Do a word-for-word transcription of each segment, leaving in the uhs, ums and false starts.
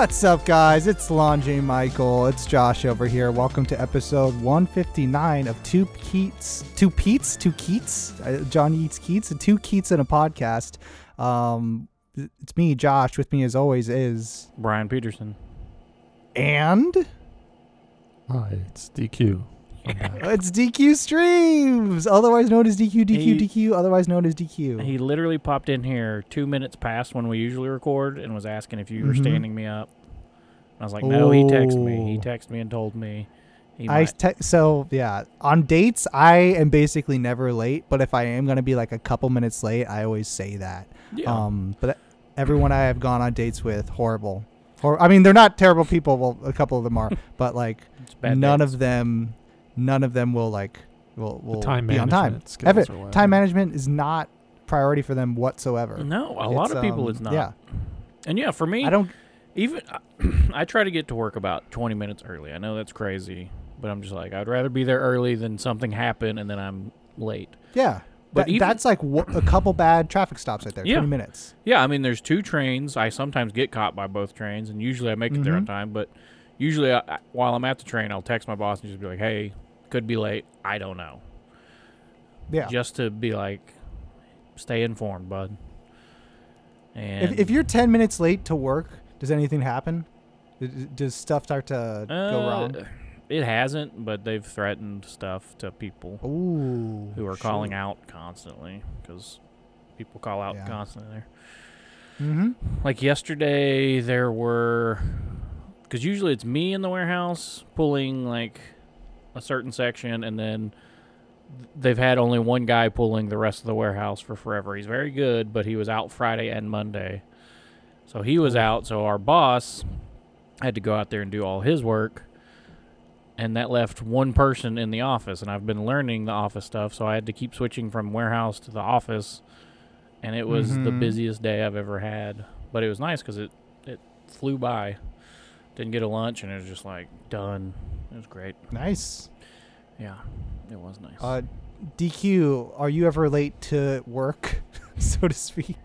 What's up, guys? It's Lon J. Michael. It's Josh over here. Welcome to episode one fifty-nine of Two Keats, Two Pete's, Two Keats, uh, Johnny Eats Keats, Two Keats and a Podcast. Um, it's me, Josh. With me, as always, is Brian Peterson. And? Hi, it's D Q. It's D Q Streams, otherwise known as D Q, D Q, he, D Q, otherwise known as D Q. He literally popped in here two minutes past when we usually record and was asking if you were mm-hmm. standing me up. And I was like, no, oh. he texted me. He texted me and told me. He I te- so, yeah, on dates, I am basically never late, but if I am going to be like a couple minutes late, I always say that. Yeah. Um, but everyone I have gone on dates with, horrible. Hor- I mean, they're not terrible people. Well, a couple of them are, but like none dates. of them... None of them will like will, will time be on time. Ever, time management is not priority for them whatsoever. No, a it's, lot of people um, it's not. Yeah, and yeah, for me, I don't even. I try to get to work about twenty minutes early. I know that's crazy, but I'm just like I'd rather be there early than something happen and then I'm late. Yeah, but that, even, that's like wh- a couple bad traffic stops right there. Yeah. twenty minutes. Yeah, I mean, there's two trains. I sometimes get caught by both trains, and usually I make it mm-hmm. there on time, but. Usually, I, while I'm at the train, I'll text my boss and just be like, hey, could be late. I don't know. Yeah. Just to be like, stay informed, bud. And if, if you're ten minutes late to work, does anything happen? Does stuff start to uh, go wrong? It hasn't, but they've threatened stuff to people Ooh, who are shoot. calling out constantly because people call out yeah. constantly there. Mm-hmm. Like yesterday, there were... Because usually it's me in the warehouse pulling, like, a certain section, and then they've had only one guy pulling the rest of the warehouse for forever. He's very good, but he was out Friday and Monday. So he was out, so our boss had to go out there and do all his work, and that left one person in the office. And I've been learning the office stuff, so I had to keep switching from warehouse to the office, and it was mm-hmm. the busiest day I've ever had. But it was nice because it, it flew by. Didn't get a lunch, and it was just like done. It was great. Nice. Yeah, it was nice. Uh, D Q, are you ever late to work, so to speak?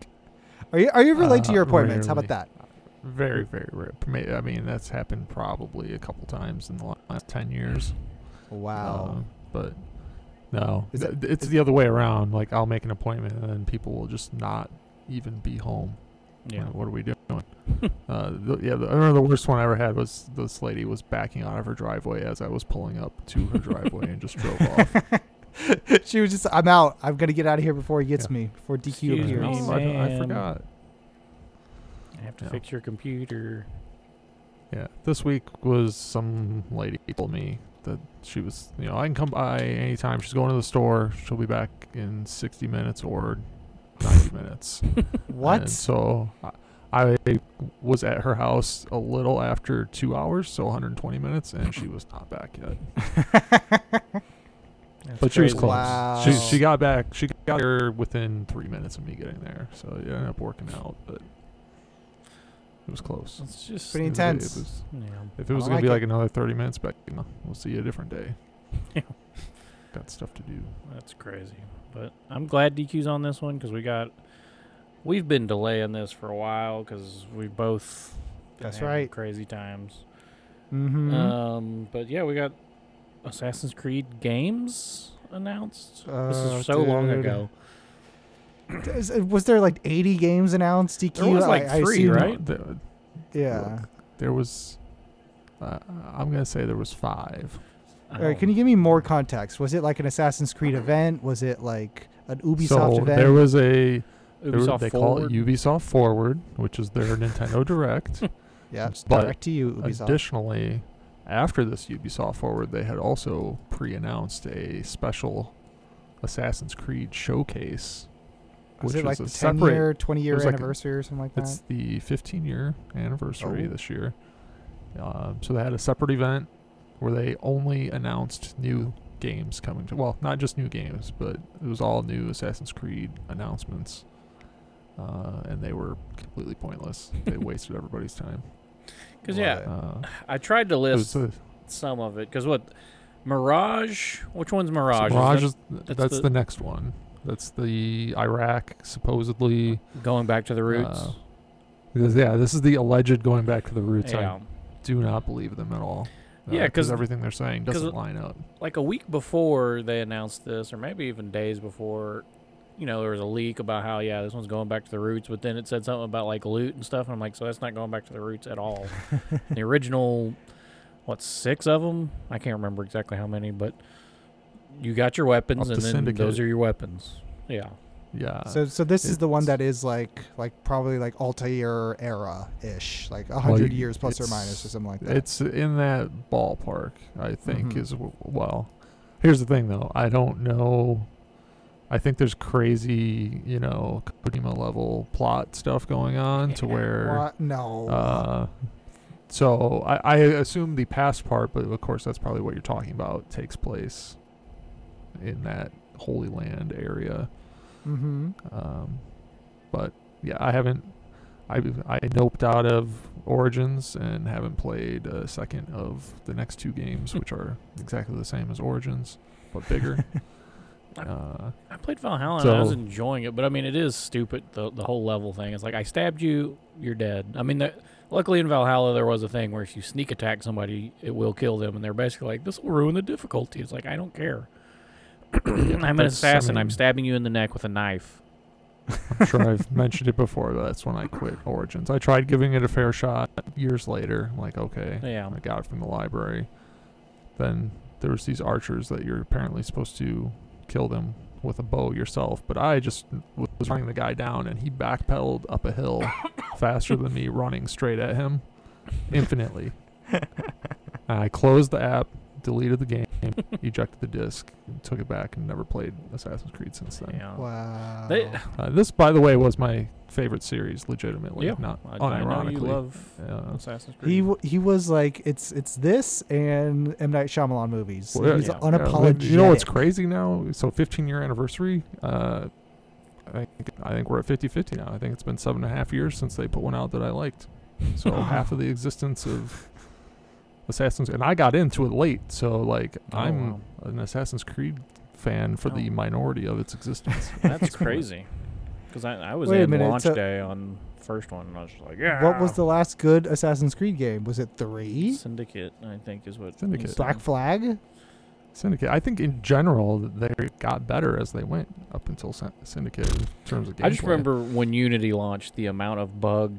Are you are you ever uh, late to your appointments? Rarely. How about that? Very, very rare. I mean, that's happened probably a couple times in the last ten years. Wow. Uh, but no, is that, it's is the other way around. Like, I'll make an appointment, and then people will just not even be home. Yeah. What are we doing? uh, the, yeah, the, I remember the worst one I ever had was this lady was backing out of her driveway as I was pulling up to her driveway and just drove off. She was just, I'm out. I've got to get out of here before he gets yeah. me, before D Q Excuse appears. Me, oh, I, I forgot. I have to yeah. fix your computer. Yeah, this week was some lady told me that she was, you know, I can come by anytime. She's going to the store. She'll be back in sixty minutes or ninety minutes. What? And so I, I was at her house a little after two hours, so one hundred twenty minutes, and she was not back yet. But crazy. She was close. Wow. She she got back. She got here within three minutes of me getting there, so it ended up working out. But it was close. It's just pretty intense. It was, it was, yeah. If it was gonna like be it. like another thirty minutes back, you know, we'll see you a different day. Yeah. Got stuff to do. That's crazy. But I'm glad D Q's on this one because we got we've been delaying this for a while because we both that's right crazy times. Mm-hmm. Um, but yeah, we got Assassin's Creed games announced. Uh, this is so dude. long ago. Was there like eighty games announced? D Q, there was like I, three, I right? The, yeah, look, there was. Uh, I'm gonna say there was five. All right, can you give me more context? Was it like an Assassin's Creed event? Was it like an Ubisoft so event? There was a Ubisoft was, they Forward. call it Ubisoft Forward, which is their Nintendo Direct. Yeah, but direct to you, Ubisoft. Additionally, after this Ubisoft Forward, they had also pre-announced a special Assassin's Creed showcase. Was which it like was a the ten-year, twenty-year anniversary like a, or something like that? It's the fifteen-year anniversary oh. this year. Uh, so they had a separate event where they only announced new games coming to... Well, not just new games, but it was all new Assassin's Creed announcements. Uh, and they were completely pointless. They wasted everybody's time. Because, yeah, uh, I tried to list a, some of it. Because what... Mirage? Which one's Mirage? So Mirage, is that, is, that's, that's the, the next one. That's the Iraq, supposedly... Going back to the roots. Uh, Because, yeah, this is the alleged going back to the roots. Yeah. I do not believe them at all. Uh, yeah, because everything they're saying doesn't line up. Like a week before they announced this, or maybe even days before, you know, there was a leak about how, yeah, this one's going back to the roots, but then it said something about, like, loot and stuff, and I'm like, so that's not going back to the roots at all. The original, what, six of them? I can't remember exactly how many, but you got your weapons, and then Syndicate. Those are your weapons. Yeah. Yeah. So so this is the one that is like like probably like Altair era ish, like a hundred like years plus or minus or something like that. It's in that ballpark, I think. Mm-hmm. Is well. Here's the thing though, I don't know. I think there's crazy, you know, Kojima level plot stuff going on to where what? no. Uh, so I, I assume the past part, but of course that's probably what you're talking about, takes place in that Holy Land area. Mm-hmm. Um, but yeah, I haven't. I I noped out of Origins and haven't played a second of the next two games, which are exactly the same as Origins but bigger. uh, I played Valhalla so, and I was enjoying it, but I mean, it is stupid the the whole level thing. It's like I stabbed you, you're dead. I mean, the, luckily in Valhalla there was a thing where if you sneak attack somebody, it will kill them, and they're basically like, this will ruin the difficulty. It's like I don't care. I'm an assassin. I mean, I'm stabbing you in the neck with a knife. I'm sure I've mentioned it before, but that's when I quit Origins. I tried giving it a fair shot years later. I'm like, okay. Yeah. I got it from the library. Then there was these archers that you're apparently supposed to kill them with a bow yourself. But I just was running the guy down, and he backpedaled up a hill faster than me running straight at him infinitely. I closed the app, deleted the game, ejected the disc, took it back, and never played Assassin's Creed since then. Yeah. Wow. They, uh, this, by the way, was my favorite series, legitimately. Yeah. Not I, unironically. I know you love uh, Assassin's Creed. He w- he was like, it's it's this and M. Night Shyamalan movies. Well, He's yeah. unapologetic. Yeah. You know what's crazy now? So fifteen-year anniversary. Uh, I think I think we're at fifty-fifty now. I think it's been seven and a half years since they put one out that I liked. So half of the existence of Assassin's, and I got into it late, so like oh, I'm wow. an Assassin's Creed fan for oh. the minority of its existence. That's crazy, because I, I was Wait in minute, launch so day on first one, and I was just like, yeah. What was the last good Assassin's Creed game? Was it three? Syndicate, I think, is what. Syndicate. Black Flag. Syndicate. I think in general they got better as they went up until Syndicate in terms of gameplay. I just remember when Unity launched, the amount of bug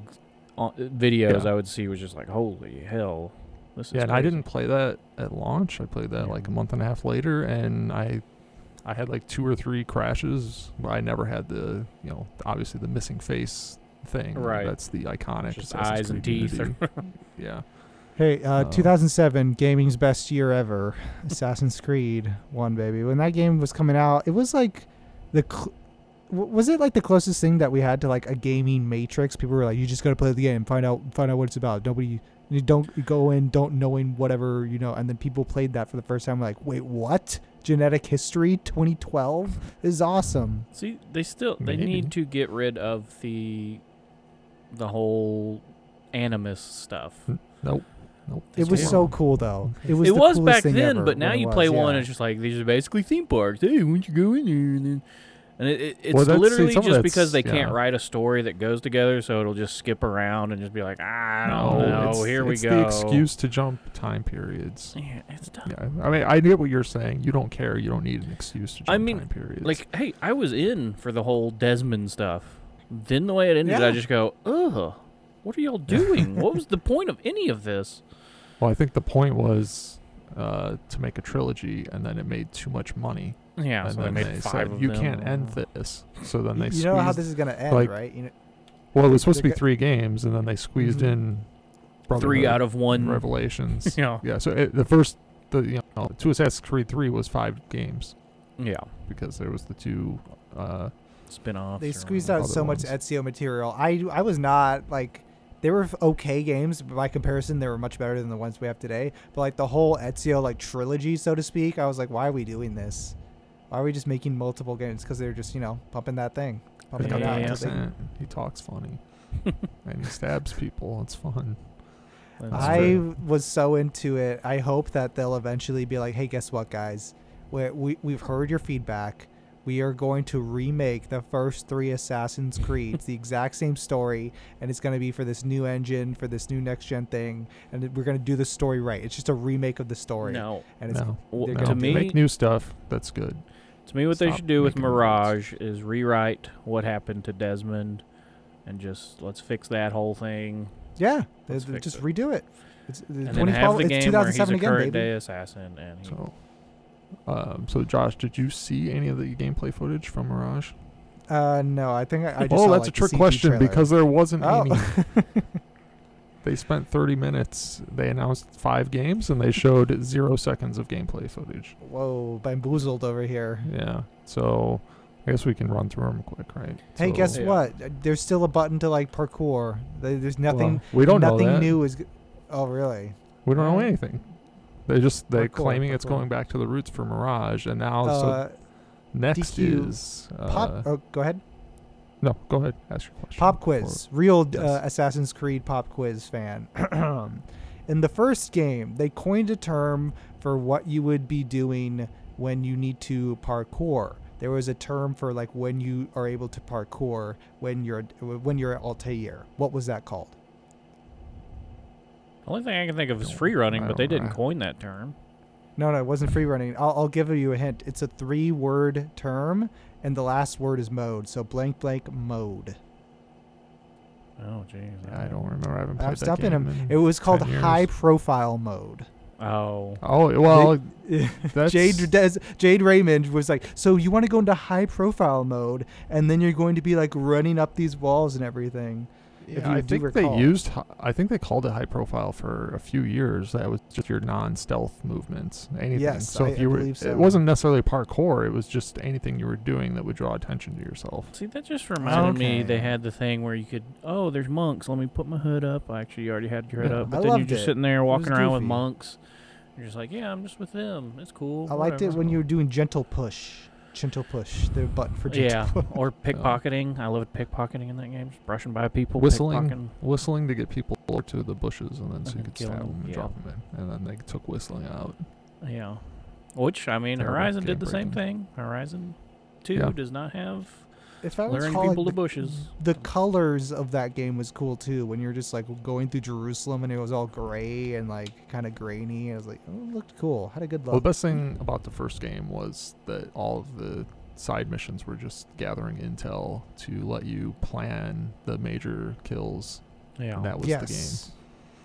uh, videos yeah. I would see was just like, holy hell. This yeah, and crazy. I didn't play that at launch. I played that yeah. like a month and a half later, and I, I had like two or three crashes. But I never had the, you know, obviously the missing face thing. Right, that's the iconic just eyes and teeth. yeah. Hey, uh, um, two thousand seven, gaming's best year ever. Assassin's Creed One, baby. When that game was coming out, it was like the. Cl- Was it like the closest thing that we had to like a gaming matrix? People were like, "You just gotta play the game, find out, find out what it's about." Nobody, you don't go in, don't knowing whatever you know. And then people played that for the first time. Like, wait, what? Genetic history, twenty twelve is awesome. See, they still they Maybe. need to get rid of the the whole animus stuff. Nope. Nope, it was so cool though. It was, it the was back then, but now you was, play yeah. one and it's just like these are basically theme parks. Hey, why don't you go in there and then. And it, it, it's well, literally just because they yeah. can't write a story that goes together, so it'll just skip around and just be like, I don't no, know, it's, here it's we go. It's the excuse to jump time periods. Yeah, it's dumb. Yeah, I mean, I get what you're saying. You don't care. You don't need an excuse to jump I mean, time periods. Like, hey, I was in for the whole Desmond stuff. Then the way it ended, yeah. I just go, ugh, what are y'all doing? What was the point of any of this? Well, I think the point was uh, to make a trilogy, and then it made too much money. Yeah, and so they made they five said, of you them. can't end this. So then they you know how this is gonna end, like, right? You know, well, it was supposed to be three games, and then they squeezed mm-hmm. in three out of one Revelations. yeah, yeah. So it, the first, the you know, two Assassin's Creed three was five games. Yeah, because there was the two uh, spin-offs. They squeezed out so ones. much Ezio material. I I was not like. They were okay games, but by comparison, they were much better than the ones we have today. But like the whole Ezio like trilogy, so to speak, I was like, why are we doing this? Why are we just making multiple games? Because they're just, you know, pumping that thing. Pumping yeah, that yeah, thing. He talks funny. And he stabs people. It's fun. That's I true. was so into it. I hope that they'll eventually be like, hey, guess what, guys? We, we, we've heard your feedback. we are going to remake the first three Assassin's Creeds, the exact same story, and it's going to be for this new engine, for this new next-gen thing, and we're going to do the story right. It's just a remake of the story. No. And it's, no. Well, no. To me, make new stuff. That's good. To me, what Stop they should do with Mirage notes. is rewrite what happened to Desmond and just let's fix that whole thing. Yeah. Let's just it. redo it. It's, it's and then have the game where he's a current-day assassin. And he so... Um, so, Josh, did you see any of the gameplay footage from Mirage? Uh, no, I think I, I just oh, saw, that's like, a trick question trailer. Because there wasn't oh. any. They spent thirty minutes. They announced five games, and they showed zero seconds of gameplay footage. Whoa, bamboozled over here. Yeah, so I guess we can run through them quick, right? Hey, so, guess yeah. what? There's still a button to, like, parkour. There's nothing. Well, we don't nothing know that. new is. G- oh, really? We don't know anything. They just they're cool, claiming it's cool. going back to the roots for Mirage, and now uh, so next D Q is uh, pop. Oh, go ahead. No, go ahead. Ask your question. Pop quiz. Or, Real yes. uh, Assassin's Creed pop quiz fan. In the first game, they coined a term for what you would be doing when you need to parkour. There was a term for like when you are able to parkour when you're when you're at Altair. What was that called? The only thing I can think of is free running, but they didn't coin that term. No, no, it wasn't free running. I'll, I'll give you a hint. It's a three-word term, and the last word is mode. So blank, blank, mode. Oh, jeez. Yeah, I don't remember. I haven't played I'm that stopping game him. It was called high-profile mode. Oh. Oh, well, they, that's... Jade, Des, Jade Raymond was like, so you want to go into high-profile mode, and then you're going to be, like, running up these walls and everything. Yeah, I think recall. they used. I think they called it high profile for a few years. That was just your non-stealth movements, anything. Yes, so I, if you I were, believe so. It wasn't necessarily parkour. It was just anything you were doing that would draw attention to yourself. See, that just reminded okay. me. They had the thing where you could. Oh, there's monks. Let me put my hood up. I actually already had your hood yeah, up, but I then you're just it. sitting there walking around with monks. You're just like, yeah, I'm just with them. It's cool. I liked it when cool. you were doing gentle push. Gentle push, their button for gentle yeah, push. Or pickpocketing. I loved pickpocketing in that game. Just brushing by people, whistling, whistling to get people to the bushes, and then and so you could stab them, them and yeah. drop them in, and then they took whistling out. Yeah, which I mean, Terrible Horizon did the breaking. same thing. Horizon two yeah. does not have luring people it, to bushes. The colors of that game was cool too. When you're just like going through Jerusalem, and it was all gray and like kind of grainy. I was like, oh, it looked cool. Had a good look. Well, the best thing about the first game was that all of the side missions were just gathering intel to let you plan the major kills. Yeah, and that was yes.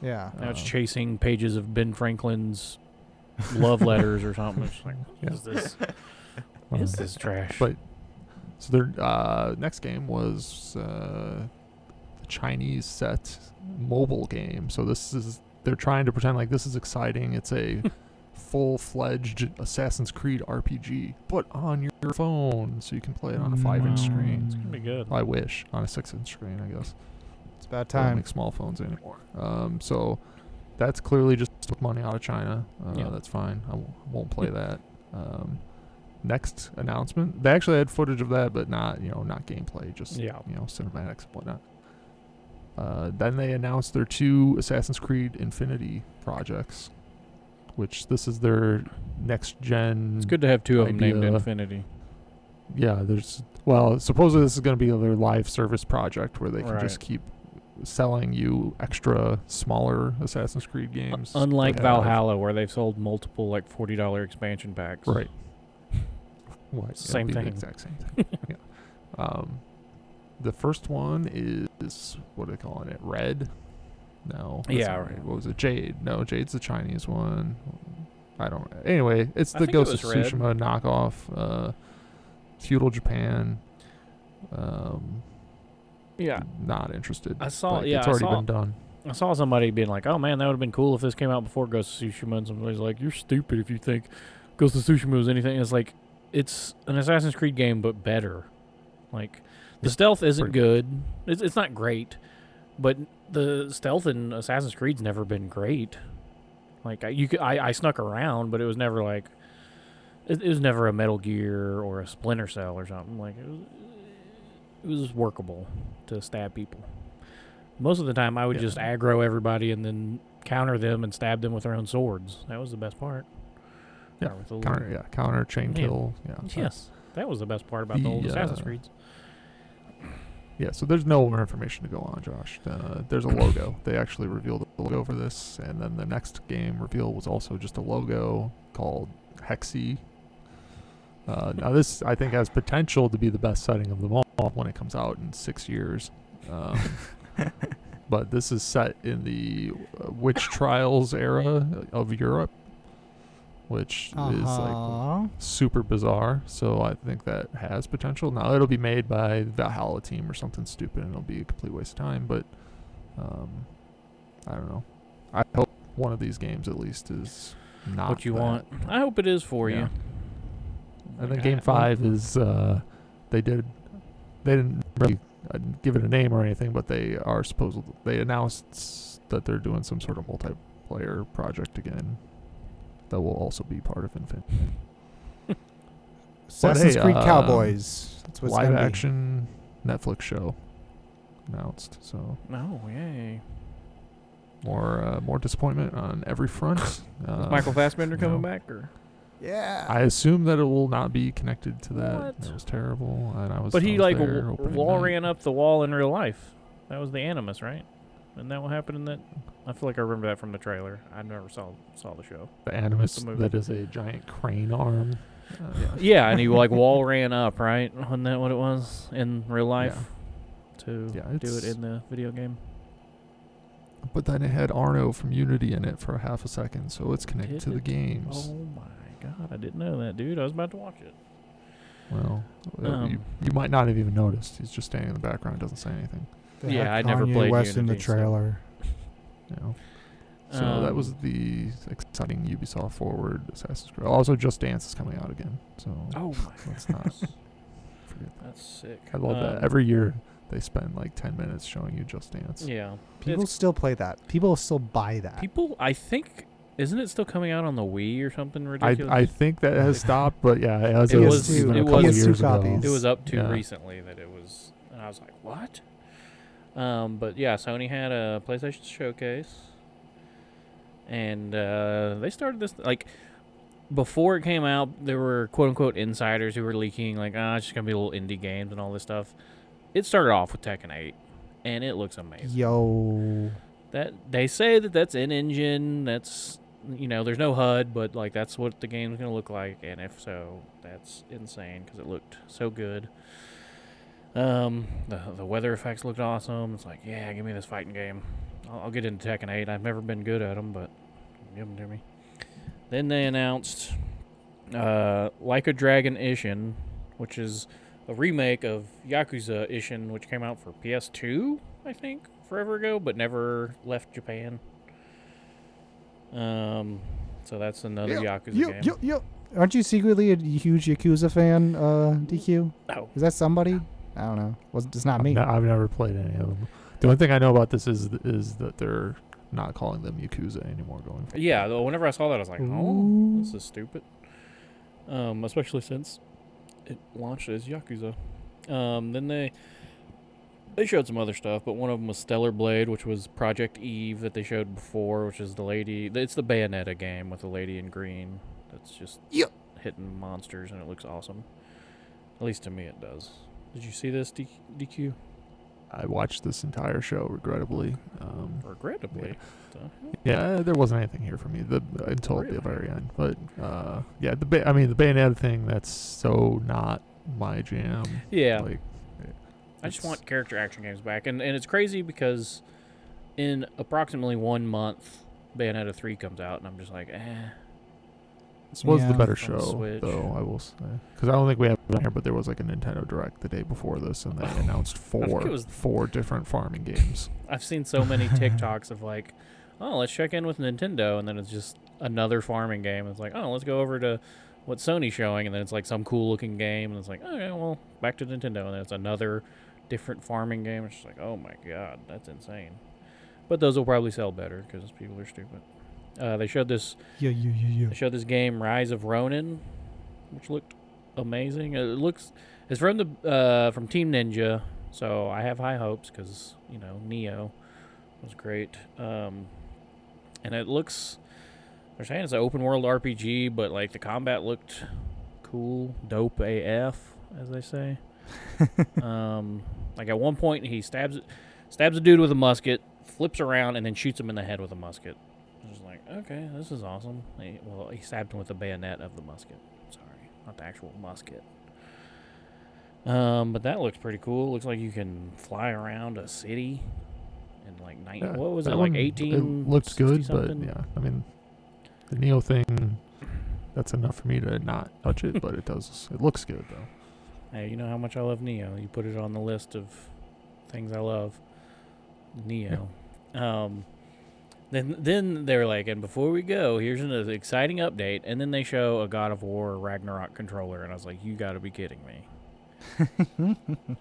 the game. Yeah. Now uh, it's chasing pages of Ben Franklin's love letters or something. It's like, what yeah. is this? What is this trash? But So their uh, next game was uh, the Chinese set mobile game. So this is they're trying to pretend like this is exciting. It's a full-fledged Assassin's Creed R P G, but on your phone, so you can play it on a five-inch mm. screen. It's gonna be good. I wish on a six-inch screen, I guess. It's about time. They don't make small phones anymore. Um, so that's clearly just took money out of China. Uh, yeah. That's fine. I w- won't play that. Um, Next announcement. They actually had footage of that, but not, you know, not gameplay, just, yeah. you know, cinematics and whatnot. Uh, then they announced their two Assassin's Creed Infinity projects, which this is their next-gen It's good to have two idea. of them named Infinity. Yeah, there's... Well, supposedly this is going to be their live service project where they can right. just keep selling you extra, smaller Assassin's Creed games. Uh, unlike Valhalla, where they've sold multiple, like, forty dollars expansion packs. Right. What? Same thing. The exact same thing. yeah. Um, the first one is what are they calling it? Red? No. Yeah. Right. What was it? Jade? No, Jade's the Chinese one. I don't. Anyway, it's the Ghost of Tsushima knockoff. Uh, feudal Japan. Um. Yeah. Not interested. I saw. Yeah. It's already I saw, been done. I saw somebody being like, "Oh man, that would have been cool if this came out before Ghost of Tsushima." And somebody's like, "You're stupid if you think Ghost of Tsushima was anything." It's like. It's an Assassin's Creed game, but better. Like, the it's stealth isn't good. It's it's not great, but the stealth in Assassin's Creed's never been great. Like, I, you could, I, I snuck around, but it was never like, it, it was never a Metal Gear or a Splinter Cell or something. Like, it was, it was workable to stab people. Most of the time, I would yeah. just aggro everybody and then counter them and stab them with their own swords. That was the best part. Yeah, counter, yeah, counter, chain yeah. kill. Yeah. Yes. That was the best part about the, the old Assassin's uh, Creeds. Yeah, so there's no more information to go on, Josh. Uh, there's a logo. They actually revealed a logo for this, and then the next game reveal was also just a logo called Hexy. Uh, now this, I think, has potential to be the best setting of them all when it comes out in six years. Um, but this is set in the witch trials era of Europe, which uh-huh. is like super bizarre. So I think that has potential. Now it'll be made by the Valhalla team or something stupid, and it'll be a complete waste of time. But um, I don't know. I hope one of these games at least is not what you that. want. I hope it is for yeah. you. I think Game Five is uh, they did they didn't really give it a name or anything, but they are supposed they announced that they're doing some sort of multiplayer project again. That will also be part of Infinity. Assassin's hey, Creed uh, Cowboys. That's what's live action be. Netflix show announced. So no, oh, yay! More uh, more disappointment on every front. uh, Michael Fassbender coming no. back, or yeah, I assume that it will not be connected to that. What? That was terrible, and I was. But I he was like w- wall night. ran up the wall in real life. That was the animus, right? Isn't that what happened in that? I feel like I remember that from the trailer. I never saw saw the show. The animus the that is a giant crane arm. Uh, yeah. yeah, and he like wall ran up, right? Wasn't that what it was in real life? Yeah. To yeah, do it in the video game. But then it had Arno from Unity in it for a half a second, so it's connected Did to it? the games. Oh my god, I didn't know that, dude. I was about to watch it. Well, um, you, you might not have even noticed. He's just standing in the background and doesn't say anything. They yeah, I Kanye never played West Unity, in the trailer. So, you know. so um, that was the exciting Ubisoft Forward Assassin's Creed. Also, Just Dance is coming out again. So oh my let's not forget that. That's sick. I love um, that. Every year they spend like ten minutes showing you Just Dance. Yeah, people still play that. People still buy that. People, I think. Isn't it still coming out on the Wii or something ridiculous? I, I think that has stopped, but yeah, it was. It was, even it, a was years ago. it was up to yeah. recently that it was, and I was like, what? Um, but yeah, Sony had a PlayStation showcase, and uh, they started this like before it came out. There were quote unquote insiders who were leaking like, ah, oh, it's just gonna be little indie games and all this stuff. It started off with Tekken eight, and it looks amazing. Yo, that they say that that's in engine. That's you know, there's no H U D, but like that's what the game's gonna look like, and if so, that's insane because it looked so good. Um, the the weather effects looked awesome. It's like, yeah, give me this fighting game. I'll, I'll get into Tekken eight. I've never been good at them, but give them to me. Then they announced uh, Like a Dragon Ishin, which is a remake of Yakuza Ishin, which came out for P S two, I think, forever ago, but never left Japan. Um, so that's another yeah, Yakuza yeah, game. Yeah, yeah. Aren't you secretly a huge Yakuza fan, uh, D Q? No. Is that somebody? I don't know. Well, it's not me. I've never played any of them. The only thing I know about this is is that they're not calling them Yakuza anymore. Going. Forward. Yeah. Whenever I saw that, I was like, "Oh, this is stupid." Um, especially since it launched as Yakuza. Um, then they they showed some other stuff, but one of them was Stellar Blade, which was Project Eve that they showed before, which is the lady. It's the Bayonetta game with the lady in green that's just yep. hitting monsters, and it looks awesome. At least to me, it does. Did you see this, D Q? I watched this entire show, regrettably. Um, regrettably? Yeah. yeah, there wasn't anything here for me the, until really? the very end. But, uh, yeah, the ba- I mean, the Bayonetta thing, that's so not my jam. Yeah. Like, I just want character action games back. And, and it's crazy because in approximately one month, Bayonetta three comes out, and I'm just like, eh. This was yeah, the better show, Switch. though, I will say. Because I don't think we have it on here, but there was like a Nintendo Direct the day before this, and they announced four four different farming games. I've seen so many TikToks of like, oh, let's check in with Nintendo, and then it's just another farming game. It's like, oh, let's go over to what Sony's showing, and then it's like some cool-looking game, and it's like, okay, well, back to Nintendo, and then it's another different farming game. It's just like, oh, my God, that's insane. But those will probably sell better because people are stupid. Uh, they showed this. Yeah, yeah, yeah, yeah. They showed this game, Rise of Ronin, which looked amazing. It looks. It's from the uh, from Team Ninja, so I have high hopes because you know Nioh was great. Um, and it looks. They're saying it's an open world R P G, but like the combat looked cool, dope A F, as they say. um, like at one point, he stabs stabs a dude with a musket, flips around, and then shoots him in the head with a musket. I was like, okay, this is awesome. He, well, he stabbed him with the bayonet of the musket. Sorry, not the actual musket. Um, but that looks pretty cool. Looks like you can fly around a city in like nineteen. Yeah, what was it like? Eighteen. It looked good, something? But yeah, I mean, the Nioh thing. That's enough for me to not touch it, but it does. It looks good though. Hey, you know how much I love Nioh. You put it on the list of things I love. Nioh. Yeah. Um, then then they're like, and before we go, here's an exciting update. And then they show a God of War Ragnarok controller, and I was like, you got to be kidding me.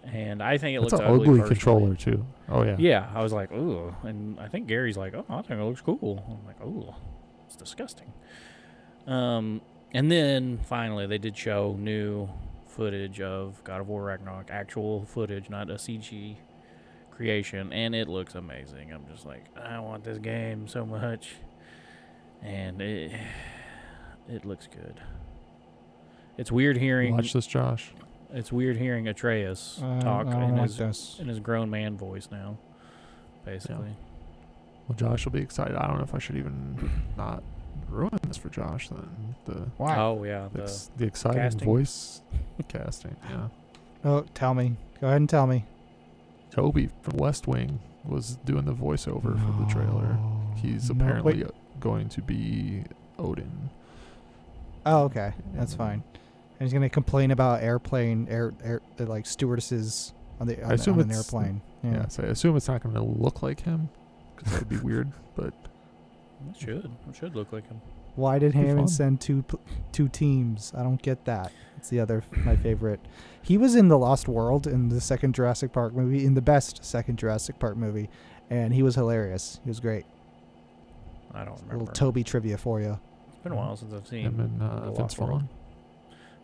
And I think it looks ugly. Ugly controller too. Oh yeah. Yeah, I was like, ooh, and I think Gary's like, oh, I think it looks cool. I'm like, ooh, it's disgusting. Um, and then finally they did show new footage of God of War Ragnarok, actual footage, not a C G creation, and it looks amazing. I'm just like, I want this game so much, and it it looks good. It's weird hearing. Watch this, Josh. It's weird hearing Atreus uh, talk in his, in his grown man voice now, basically. Yeah. Well, Josh will be excited. I don't know if I should even not ruin this for Josh then. The, Why? Oh, yeah. The, ex- the exciting casting. voice casting, yeah. Oh, tell me. Go ahead and tell me. Toby from West Wing was doing the voiceover no. for the trailer. He's no, apparently wait. going to be Odin. Oh, okay. That's fine. And he's going to complain about airplane, air, air, like stewardesses on the on, I assume the, on an airplane. Yeah. yeah, so I assume it's not going to look like him, because that would be weird, but... It should. It should look like him. Why did Hammond send two two teams? I don't get that. It's the other, my favorite. He was in The Lost World in the second Jurassic Park movie, in the best second Jurassic Park movie, and he was hilarious. He was great. I don't remember. A little Toby trivia for you. It's been a while since I've seen him in uh, The Lost World.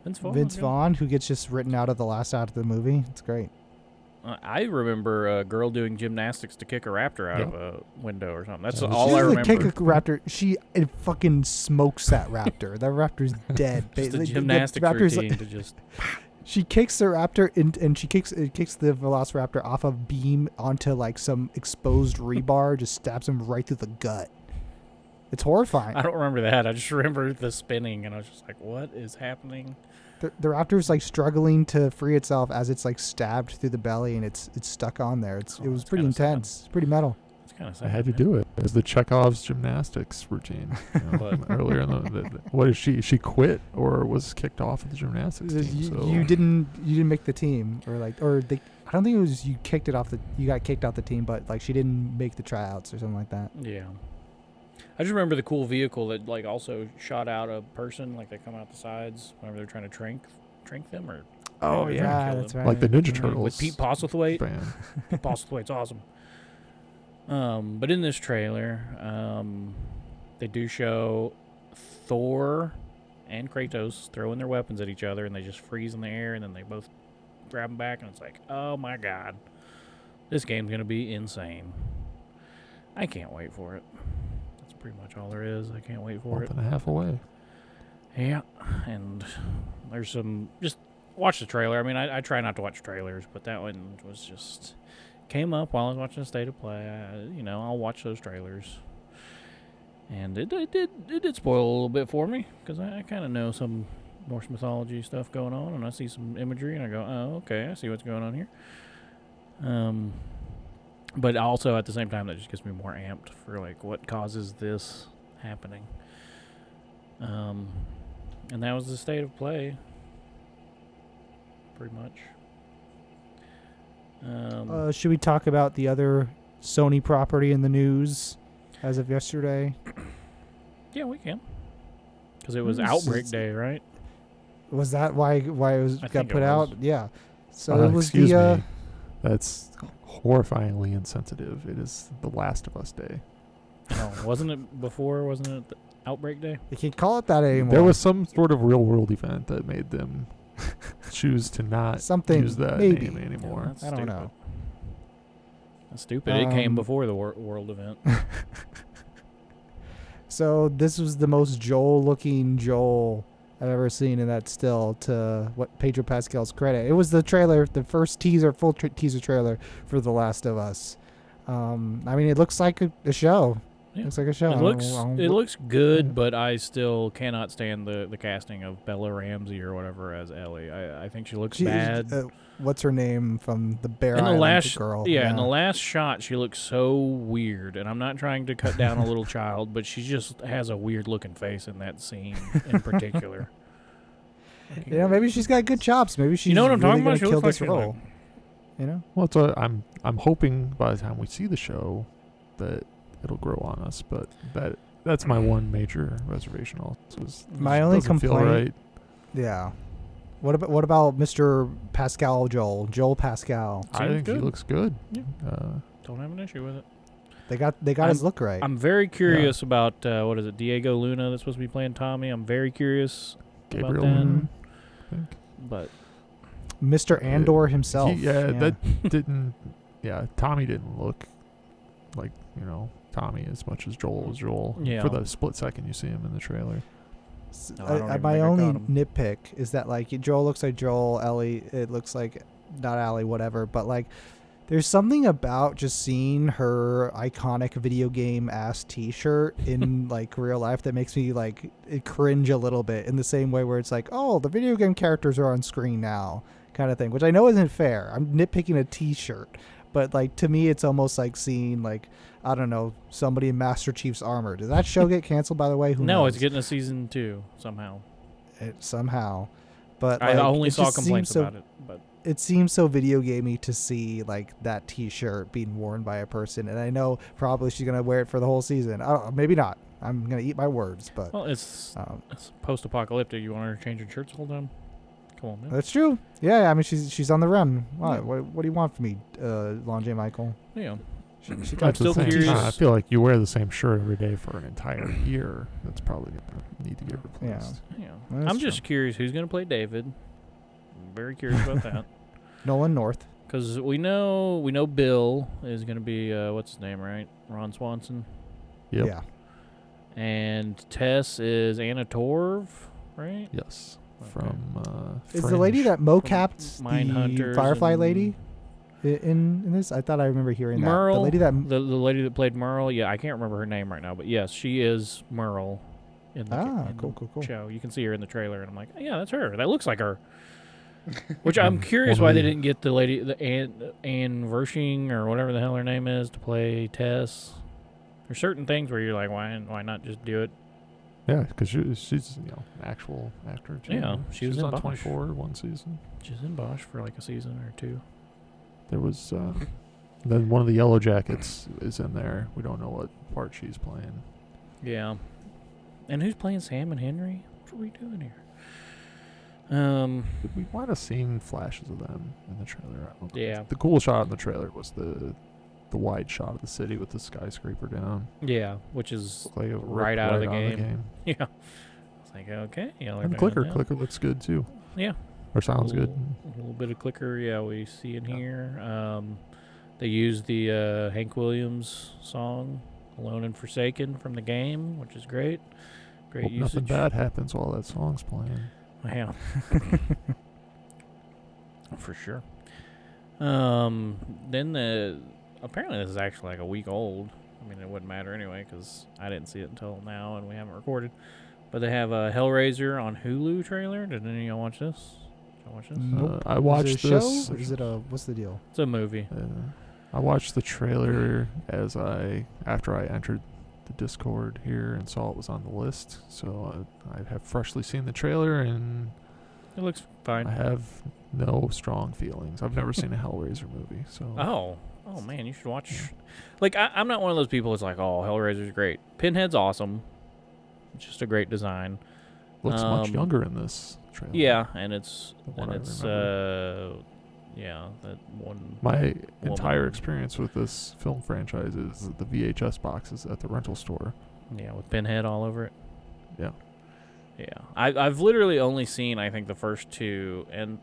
Vince Vaughn, Vince Vaughn who gets just written out of the last out of the movie. It's great. Uh, I remember a girl doing gymnastics to kick a raptor out yeah. of a window or something. That's yeah. all she I remember. Kick a raptor. She it fucking smokes that raptor. That raptor's dead. Just the gymnastics routine like, to just. She kicks the raptor in, and she kicks it kicks the velociraptor off a beam onto like some exposed rebar. Just stabs him right through the gut. It's horrifying. I don't remember that. I just remember the spinning, and I was just like, what is happening? The, the raptor's, like, struggling to free itself as it's, like, stabbed through the belly, and it's it's stuck on there. It's oh, It was pretty intense. Sad. It's pretty metal. It's kind of sad. I had to man. do it. It was the Chekhov's gymnastics routine. You know, earlier in the, the, the... What is she? She quit or was kicked off of the gymnastics team? You, so. you, didn't, you didn't make the team. Or, like, or they... I don't think it was you kicked it off the... You got kicked off the team, but, like, she didn't make the tryouts or something like that. Yeah. I just remember the cool vehicle that like also shot out a person, like they come out the sides whenever they're trying to trink, trink them or. Oh yeah, that's them. right. Like the Ninja Turtles with Pete Postlethwaite. Pete Postlethwaite's awesome. Um, but in this trailer, um, they do show Thor and Kratos throwing their weapons at each other, and they just freeze in the air, and then they both grab them back, and it's like, oh my god, this game's gonna be insane. I can't wait for it. Pretty much all there is. I can't wait for it. Month and a half away. Yeah, and there's some. Just watch the trailer. I mean, I, I try not to watch trailers, but that one was just came up while I was watching State of Play. I, you know, I'll watch those trailers, and it, it did it did spoil a little bit for me because I, I kind of know some Norse mythology stuff going on, and I see some imagery, and I go, oh, okay, I see what's going on here. Um. But also, at the same time, that just gets me more amped for, like, what causes this happening. Um, and that was the state of play, pretty much. Um, uh, should we talk about the other Sony property in the news as of yesterday? Yeah, we can. Because it was this Outbreak Day, right? Was that why why it was I got put out? Was. Yeah. So uh, it was excuse the... Uh, me. That's... horrifyingly insensitive. It is The Last of Us Day. Oh, wasn't it before? Wasn't it the Outbreak Day? They can't call it that anymore. There was some sort of real world event that made them choose to not Something, use that maybe. name anymore. Yeah, I don't stupid. know. That's stupid. Um, it came before the wor- world event. So this was the most Joel looking Joel I've ever seen in that still, to what Pedro Pascal's credit. It was the trailer, the first teaser, full tra- teaser trailer for The Last of Us. Um, I mean, it looks like a, a show. Yeah. It looks like a show. It looks, I don't, I don't, it looks good, yeah. But I still cannot stand the, the casting of Bella Ramsey or whatever as Ellie. I, I think she looks she, bad. Uh, what's her name from the Bear in the Island last, girl? Yeah, yeah, in the last shot, she looks so weird. And I'm not trying to cut down a little child, but she just has a weird-looking face in that scene in particular. Like, you know, maybe she's got good chops. Maybe she's you know what I'm really going to kill this like role. You know? Well, it's a, I'm I'm hoping by the time we see the show that it'll grow on us, but that that's my one major reservation. Also, is, my only complaint. Feel right. Yeah. What about what about Mister Pascal Joel? Joel Pascal. I think good. He looks good. Yeah. Uh, Don't have an issue with it. They got they got I'm, his look right. I'm very curious yeah. about uh, what is it? Diego Luna that's supposed to be playing Tommy. I'm very curious Gabriel about that. Luna, I think. But. Mister Andor himself. He, yeah, yeah, that didn't. Yeah, Tommy didn't look like, you know, Tommy as much as Joel was Joel. Yeah. For the split second you see him in the trailer. No, I, I, my only nitpick is that, like, Joel looks like Joel, Ellie, it looks like not Ellie, whatever. But, like, there's something about just seeing her iconic video game ass t-shirt in, like, real life that makes me, like, cringe a little bit in the same way where it's like, oh, the video game characters are on screen now. Kind of thing, which I know isn't fair. I'm nitpicking a t-shirt, but like to me it's almost like seeing, like, I don't know, somebody in Master Chief's armor. Did that show get canceled, by the way? Who no knows? It's getting a season two somehow it somehow but I like, only saw complaints so, about it, but it seems so video gamey to see like that t-shirt being worn by a person, and I know probably she's gonna wear it for the whole season. I don't, maybe not. I'm gonna eat my words, but well, it's, um, it's post-apocalyptic. You want her to change her shirts all the time? Come on, man. That's true. Yeah, I mean, she's she's on the run. Wow, yeah. what, what do you want from me, uh, Lon J. Michael? Yeah. She, she I'm still curious. Uh, I feel like you wear the same shirt every day for an entire year. That's probably going to need to get replaced. Yeah. yeah. I'm true. just curious who's going to play David. I'm very curious about that. Nolan North. Because we know, we know Bill is going to be, uh, what's his name, right? Ron Swanson? Yep. Yeah. And Tess is Anna Torv, right? Yes. Okay. From uh, is the lady that mo-capped the Firefly lady in, in this? I thought I remember hearing Merle, that. The lady that m- the, the lady that played Merle. Yeah, I can't remember her name right now, but yes, she is Merle in the, ah, in cool, the cool, cool. show. You can see her in the trailer, and I'm like, oh, yeah, that's her. That looks like her. Which I'm curious why they didn't get the lady, the Anne, Anne Vershing or whatever the hell her name is, to play Tess. There's certain things where you're like, why, why not just do it? Yeah, because she, she's you know an actual actor. Too. Yeah, she, she was, was in on Bosch. twenty-four one season. She was in Bosch for like a season or two. There was uh, then one of the Yellow Jackets is in there. We don't know what part she's playing. Yeah, and who's playing Sam and Henry? What are we doing here? Um, we might have seen flashes of them in the trailer. I don't know. Yeah, the cool shot in the trailer was the. the wide shot of the city with the skyscraper down. Yeah, which is like right, right out, of the, out of the game. Yeah. It's like, okay. Yeah, and Clicker. Down. Clicker looks good, too. Yeah. Or sounds a little, good. A little bit of Clicker, yeah, we see in yeah. here. Um, they use the uh, Hank Williams song, Alone and Forsaken, from the game, which is great. Great well, usage. Nothing bad happens while that song's playing. Wow. For sure. Um, then the... Apparently this is actually like a week old. I mean, it wouldn't matter anyway because I didn't see it until now and we haven't recorded. But they have a Hellraiser on Hulu trailer. Did any of y'all watch this? Did y'all watch this? Nope. Uh, I watched this. Is it a this. show? Or is it a, what's the deal? It's a movie. Uh, I watched the trailer as I after I entered the Discord here and saw it was on the list. So I, I have freshly seen the trailer and... It looks fine. I have no strong feelings. I've never seen a Hellraiser movie. So. Oh. Oh, man, you should watch. Like, I, I'm not one of those people that's like, oh, Hellraiser's great. Pinhead's awesome. It's just a great design. Looks um, much younger in this trailer. Yeah, and it's... And it's uh, yeah, that one... My woman. entire experience with this film franchise is the V H S boxes at the rental store. Yeah, with Pinhead all over it. Yeah. Yeah. I, I've literally only seen, I think, the first two, and...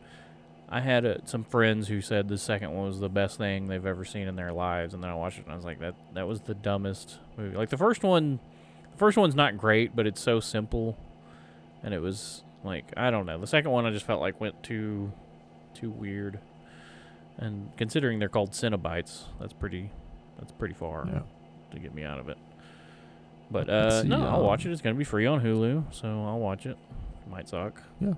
I had uh, some friends who said the second one was the best thing they've ever seen in their lives, and then I watched it and I was like, that that was the dumbest movie. Like the first one, the first one's not great, but it's so simple, and it was Like, I don't know. The second one I just felt like went too, too weird. And considering they're called Cenobites, that's pretty, that's pretty far yeah. to get me out of it. But uh, see, no, um, I'll watch it. It's gonna be free on Hulu, so I'll watch it. It might suck. Yeah.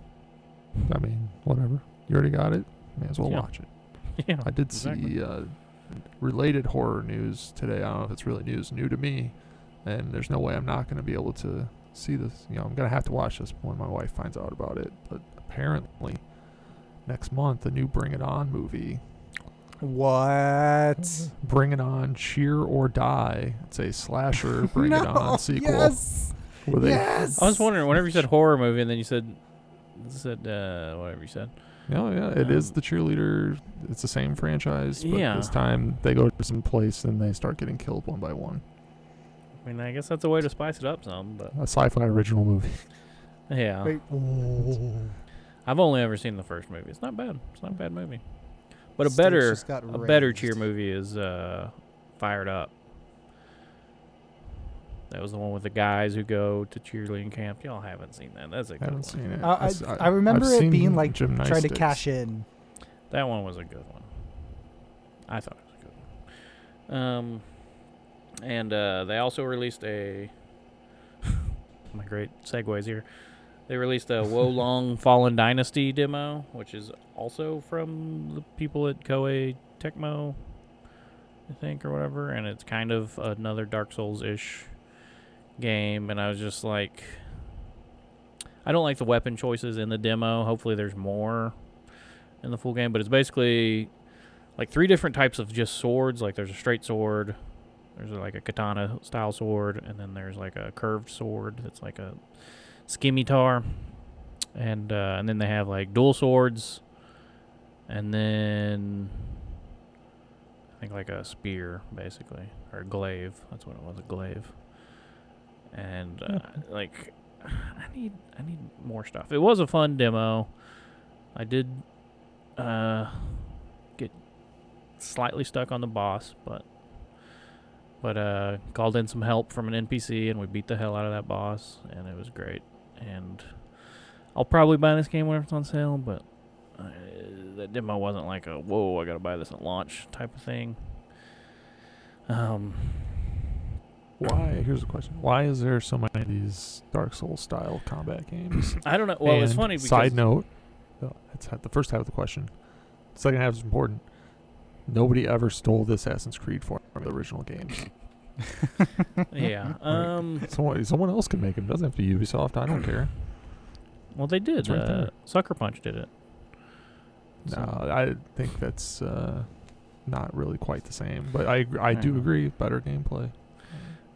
I mean, whatever. You already got it. May as well yeah. watch it. Yeah. I did exactly. see uh, related horror news today. I don't know if it's really news, new to me, and there's no way I'm not gonna be able to see this. You know, I'm gonna have to watch this when my wife finds out about it. But apparently, next month, the new Bring It On movie. What? Bring It On, Cheer or Die. It's a slasher Bring no, It On sequel. Yes. Yes. I was wondering, whenever you said horror movie and then you said, said uh, whatever you said. Oh, yeah. It um, is the cheerleader. It's the same franchise. But yeah. this time they go to some place and they start getting killed one by one. I mean, I guess that's a way to spice it up some. But a sci-fi original movie. Yeah. Wait. I've only ever seen the first movie. It's not bad. It's not a bad movie. But a better a better cheer movie is uh, Fired Up. That was the one with the guys who go to cheerleading camp. Y'all haven't seen that. That's a good I haven't one. Seen it. Uh, I, I remember I've it being like gymnastics. Trying to cash in. That one was a good one. I thought it was a good one. Um, and uh, they also released a... my great segues here. They released a Wolong Fallen Dynasty demo, which is also from the people at Koei Tecmo, I think, or whatever. And it's kind of another Dark Souls-ish game. And I was just like, I don't like the weapon choices in the demo. Hopefully there's more in the full game. But it's basically like three different types of just swords. Like there's a straight sword, there's like a katana-style sword, and then there's like a curved sword that's like a... Scimitar, and uh, and then they have like dual swords, and then I think like a spear basically, or a glaive. That's what it was, a glaive. And uh, mm-hmm. like, I need I need more stuff. It was a fun demo. I did uh, get slightly stuck on the boss, but but uh, called in some help from an N P C, and we beat the hell out of that boss, and it was great. And I'll probably buy this game whenever it's on sale, but uh, that demo wasn't like a, whoa, I gotta buy this at launch type of thing. Um, Why, here's the question, why is there so many of these Dark Souls-style combat games? I don't know. Well, and it's funny because... Side note, that's the first half of the question. The second half is important. Nobody ever stole the Assassin's Creed from the original games. yeah. Um, someone, someone else can make them. It doesn't have to be Ubisoft. I don't care. Well, they did. Right uh, Sucker Punch did it. So. No, I think that's uh, not really quite the same. But I I, I do know. agree. Better gameplay.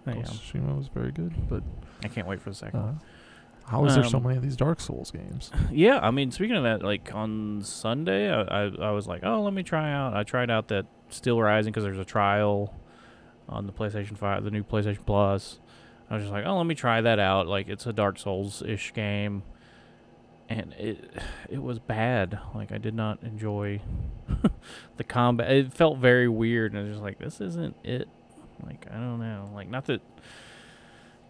Tsushima was very good. But I can't wait for the second one. Uh, How is um, there so many of these Dark Souls games? Yeah, I mean, speaking of that, like on Sunday, I, I, I was like, oh, let me try out. I tried out that Still Rising because there's a trial on the PlayStation five, the new PlayStation Plus. I was just like, oh, let me try that out. Like, it's a Dark Souls-ish game, and it it was bad. Like, I did not enjoy the combat. It felt very weird, and I was just like, this isn't it. Like, I don't know. Like, not that...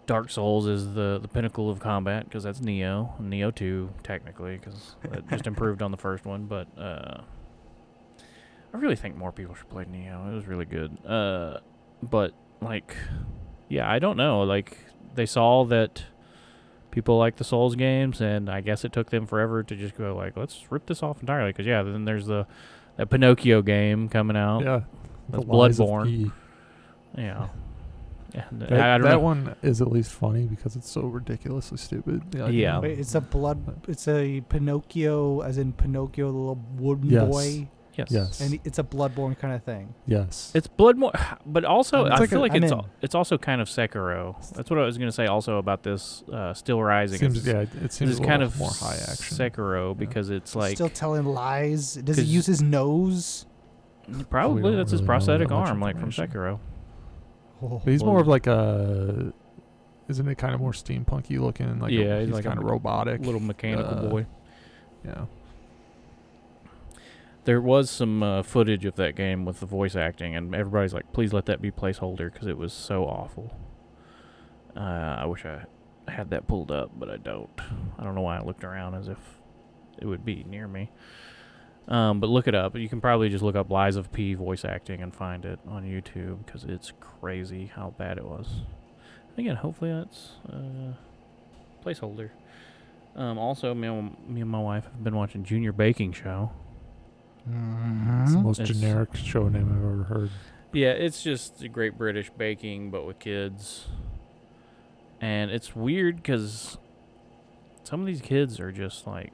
Dark Souls is the, the pinnacle of combat because that's Nioh, Nioh two technically because it just improved on the first one. But uh, I really think more people should play Nioh. It was really good. Uh, but like, yeah, I don't know. Like they saw that people like the Souls games, and I guess it took them forever to just go like, let's rip this off entirely. Because yeah, then there's the that Pinocchio game coming out. Yeah, that's Bloodborne. Yeah. Yeah, that I don't that know. One is at least funny because it's so ridiculously stupid. Yeah, yeah. Wait, it's a blood. It's a Pinocchio, as in Pinocchio, the little wooden yes. boy. Yes, yes, and it's a Bloodborne kind of thing. Yes, it's Bloodborne, but also I like feel a, like I'm it's al- it's also kind of Sekiro. That's what I was going to say. Also about this uh, Still Rising. Seems, it's, yeah, it seems it's kind of more high action Sekiro yeah. because it's like still telling lies. Does he use his nose? Probably that's really his prosthetic arm, like from Sekiro. But he's more of like a, isn't it kind of more steampunky looking? Like yeah, a, he's, he's like kind of robotic, little mechanical uh, boy. Yeah. There was some uh, footage of that game with the voice acting, and everybody's like, "Please let that be placeholder," because it was so awful. Uh, I wish I had that pulled up, but I don't. I don't know why I looked around as if it would be near me. Um, but look it up. You can probably just look up Lies of P voice acting and find it on YouTube, because it's crazy how bad it was. Again, hopefully that's a uh, placeholder. Um, also, me and, me and my wife have been watching Junior Baking Show. Mm-hmm. It's the most it's, generic show name I've ever heard. Yeah, it's just Great British Baking, but with kids. And it's weird because some of these kids are just like...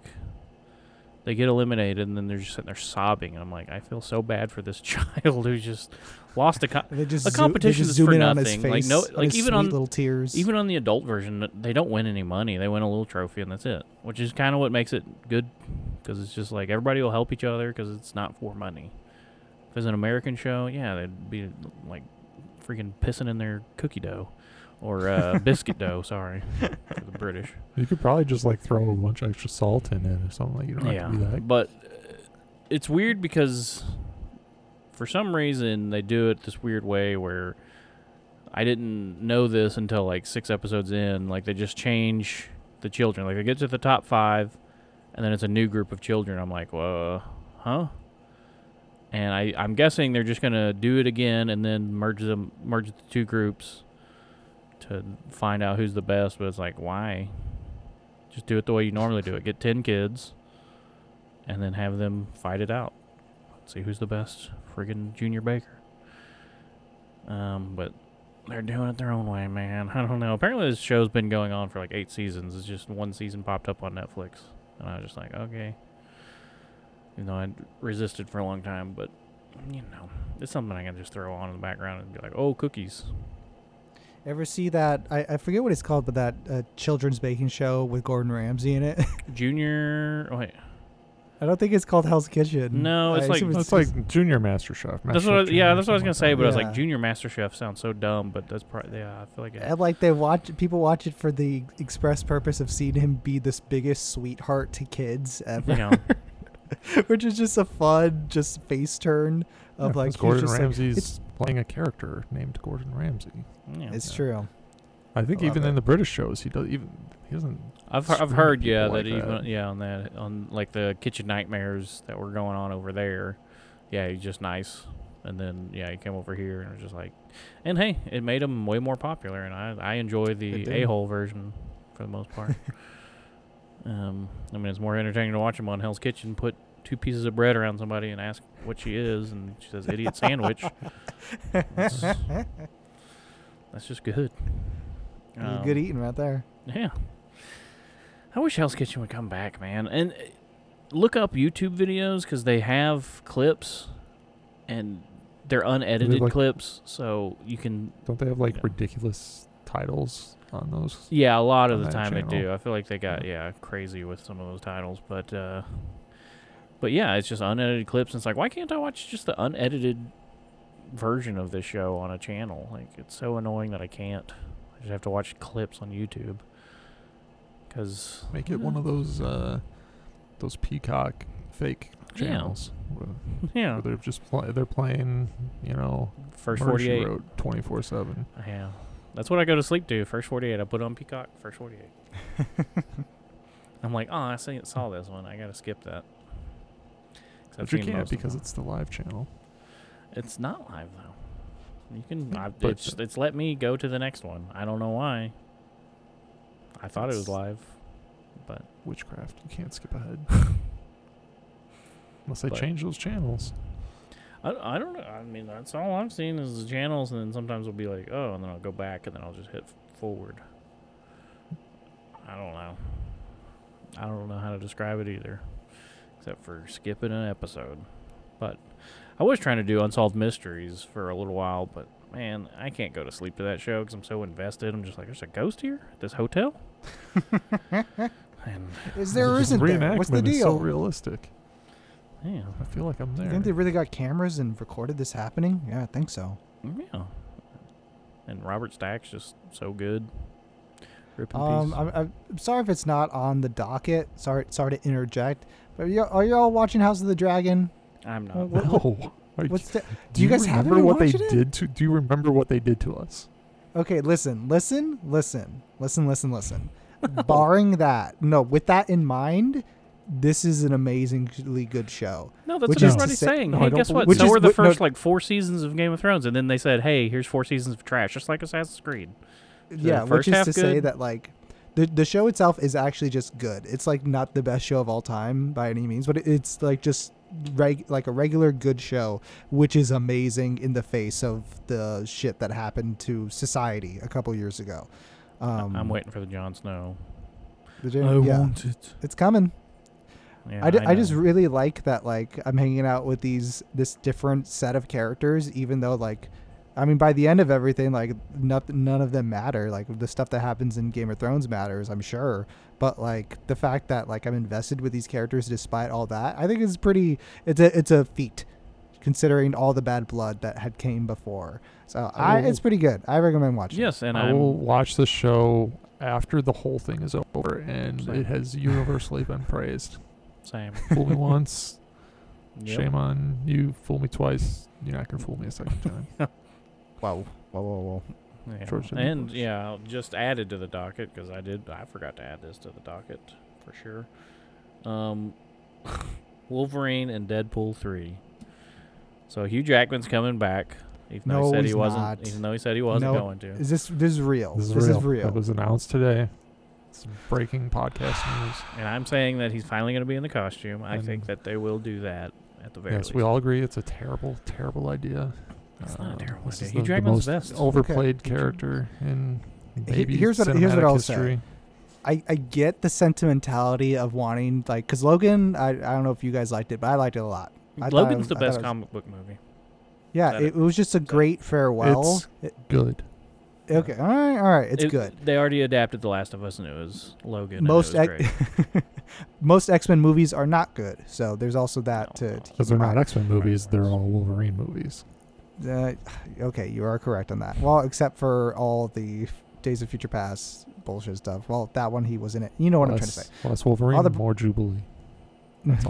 They get eliminated, and then they're just sitting there sobbing. And I'm like, I feel so bad for this child who just lost a, co- just a competition zo- just that's for nothing. Like no, like even on little tears. Even on the adult version, they don't win any money. They win a little trophy, and that's it. Which is kind of what makes it good, because it's just like everybody will help each other, because it's not for money. If it was an American show, yeah, they'd be like freaking pissing in their cookie dough. Or uh, biscuit dough, sorry, for the British. You could probably just like throw a bunch of extra salt in it or something. Like, you don't yeah, have to do that. But uh, it's weird because for some reason they do it this weird way where I didn't know this until like six episodes in. Like they just change the children. Like they get to the top five, and then it's a new group of children. I'm like, whoa, huh? And I, I'm guessing they're just gonna do it again and then merge them, merge the two groups. To find out who's the best, but it's like, why? Just do it the way you normally do it. Get ten kids, and then have them fight it out. Let's see who's the best friggin' junior baker. Um, but they're doing it their own way, man. I don't know. Apparently this show's been going on for like eight seasons. It's just one season popped up on Netflix, and I was just like, okay. You know, I resisted for a long time, but, you know, it's something I can just throw on in the background and be like, oh, cookies. Ever see that? I, I forget what it's called, but that uh, children's baking show with Gordon Ramsay in it. Junior. Oh, wait. I don't think it's called Hell's Kitchen. No, it's I like it's, it's like Junior Master Chef. Master that's what I, Junior yeah, that's what I was gonna say, but yeah. I was like, Junior Master Chef sounds so dumb, but that's probably yeah. I feel like it. And like they watch people watch it for the express purpose of seeing him be this biggest sweetheart to kids ever, you know. Which is just a fun, just face turn of yeah, like Gordon Ramsay's. Like, playing a character named Gordon Ramsay. Yeah, it's yeah. true. I think I even it. in the British shows, he does even he doesn't. I've I've heard yeah like that even that. yeah on that on like the kitchen nightmares that were going on over there. Yeah, he's just nice, and then yeah he came over here and was just like, and hey, it made him way more popular, and I I enjoy the a-hole version for the most part. um, I mean it's more entertaining to watch him on Hell's Kitchen put two pieces of bread around somebody and ask what she is, and she says idiot sandwich. that's, that's just good. Um, good eating right there. Yeah. I wish Hell's Kitchen would come back, man. And look up YouTube videos, because they have clips, and they're unedited they like, clips, so you can... Don't they have, like, you know. ridiculous titles on those? Yeah, a lot of the time channel. They do. I feel like they got, yeah, crazy with some of those titles, but... uh But yeah, it's just unedited clips. And it's like, why can't I watch just the unedited version of this show on a channel? Like, it's so annoying that I can't. I just have to watch clips on YouTube. Cause make it you know. one of those uh, those Peacock fake channels. Yeah, where, yeah. Where they're just pl- they're playing, you know, First forty-eight twenty-four seven. Yeah, that's what I go to sleep to. First forty-eight. I put on Peacock. First forty-eight. I'm like, oh, I saw this one. I gotta skip that. But you can't because it's the live channel. It's not live though. You can. I, it's it's let me go to the next one. I don't know why. I thought it was live, but witchcraft. You can't skip ahead unless they change those channels. I, I don't know. I mean, that's all I've seen is the channels, and then sometimes it'll be like, oh, and then I'll go back, and then I'll just hit forward. I don't know. I don't know how to describe it either. Except for skipping an episode. But I was trying to do Unsolved Mysteries for a little while, but man, I can't go to sleep to that show because I'm so invested. I'm just like, there's a ghost here at this hotel? And is there or isn't there? What's the deal? It's so realistic. Yeah. I feel like I'm there. You think they really got cameras and recorded this happening? Yeah, I think so. Yeah. And Robert Stack's just so good. Um, I'm, I'm sorry if it's not on the docket. Sorry, sorry to interject. Are you, are you all watching House of the Dragon? I'm not. What, what, no. What's the, do, do you guys remember what they it? did to? Do you remember what they did to us? Okay, listen, listen, listen, listen, listen, listen. Barring that, no, with that in mind, this is an amazingly good show. No, that's what everybody's say, saying. No, hey, guess what? So is, were the first no, like four seasons of Game of Thrones, and then they said, "Hey, here's four seasons of trash," just like Assassin's Creed. So yeah, which is to good. say that like the the show itself is actually just good. It's like not the best show of all time by any means, but it, it's like just reg- like a regular good show, which is amazing in the face of the shit that happened to society a couple years ago. Um, I'm waiting for the Jon Snow. The Jane, I yeah. want it. It's coming. Yeah, I, d- I, I just really like that, like, I'm hanging out with these this different set of characters, even though, like, I mean, by the end of everything, like, not, none of them matter. Like, the stuff that happens in Game of Thrones matters, I'm sure. But, like, the fact that, like, I'm invested with these characters despite all that, I think is pretty, it's a, it's a feat, considering all the bad blood that had came before. So, I, I will, it's pretty good. I recommend watching. Yes, and I I'm, will watch the show after the whole thing is over, and same. It has universally been praised. Same. Fool me once, yep. Shame on you. Fool me twice, you're not gonna fool me a second time. Wow, wow, wow, wow. Yeah. And yeah, just added to the docket because I did. I forgot to add this to the docket for sure. Um, Wolverine and Deadpool three. So Hugh Jackman's coming back. Even though no, he said he's he wasn't. Not. Even though he said he wasn't no, going to. Is this this is real? This is this real. Is real. It was announced today. Breaking podcast news. And I'm saying that he's finally going to be in the costume. I and think that they will do that at the very yes, least. Yes, we all agree it's a terrible, terrible idea. It's uh, not a terrible idea. Hugh Jackman's best. Overplayed okay. character in maybe here's what, here's what I'll history. Say. I, I get the sentimentality of wanting, like, because Logan, I, I don't know if you guys liked it, but I liked it a lot. I Logan's was, the best was, comic book movie. Yeah, it, it was just a great farewell. It's it, good. Okay, all right, all right, it's it, good. They already adapted The Last of Us, and it was Logan. Most and it was ex- great. Most X-Men movies are not good, so there's also that no, to. Because they're not X-Men movies; they're all Wolverine movies. Uh, okay, you are correct on that. Well, except for all the Days of Future Past bullshit stuff. Well, that one he was in it. You know what less, I'm trying to say. Less Wolverine, all the, more Jubilee.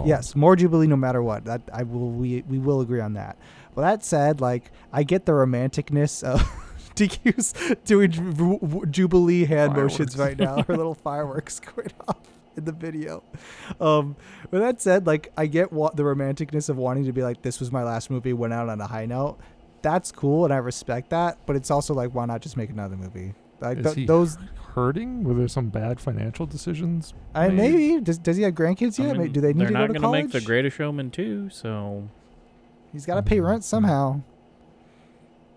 Yes, more Jubilee, no matter what. That I will. We we will agree on that. Well, that said, like I get the romanticness of. D Q's doing ju- w- w- Jubilee hand fireworks. Motions right now. Her little fireworks going off in the video. Um, with that said, like I get wa- the romanticness of wanting to be like, this was my last movie, went out on a high note. That's cool, and I respect that. But it's also like, why not just make another movie? Like, Is th- he those hurting? Were there some bad financial decisions? I made? maybe does, does he have grandkids yet? I mean, do they need to go to college? They're not going to make The Greatest Showman too, so he's got to pay rent somehow.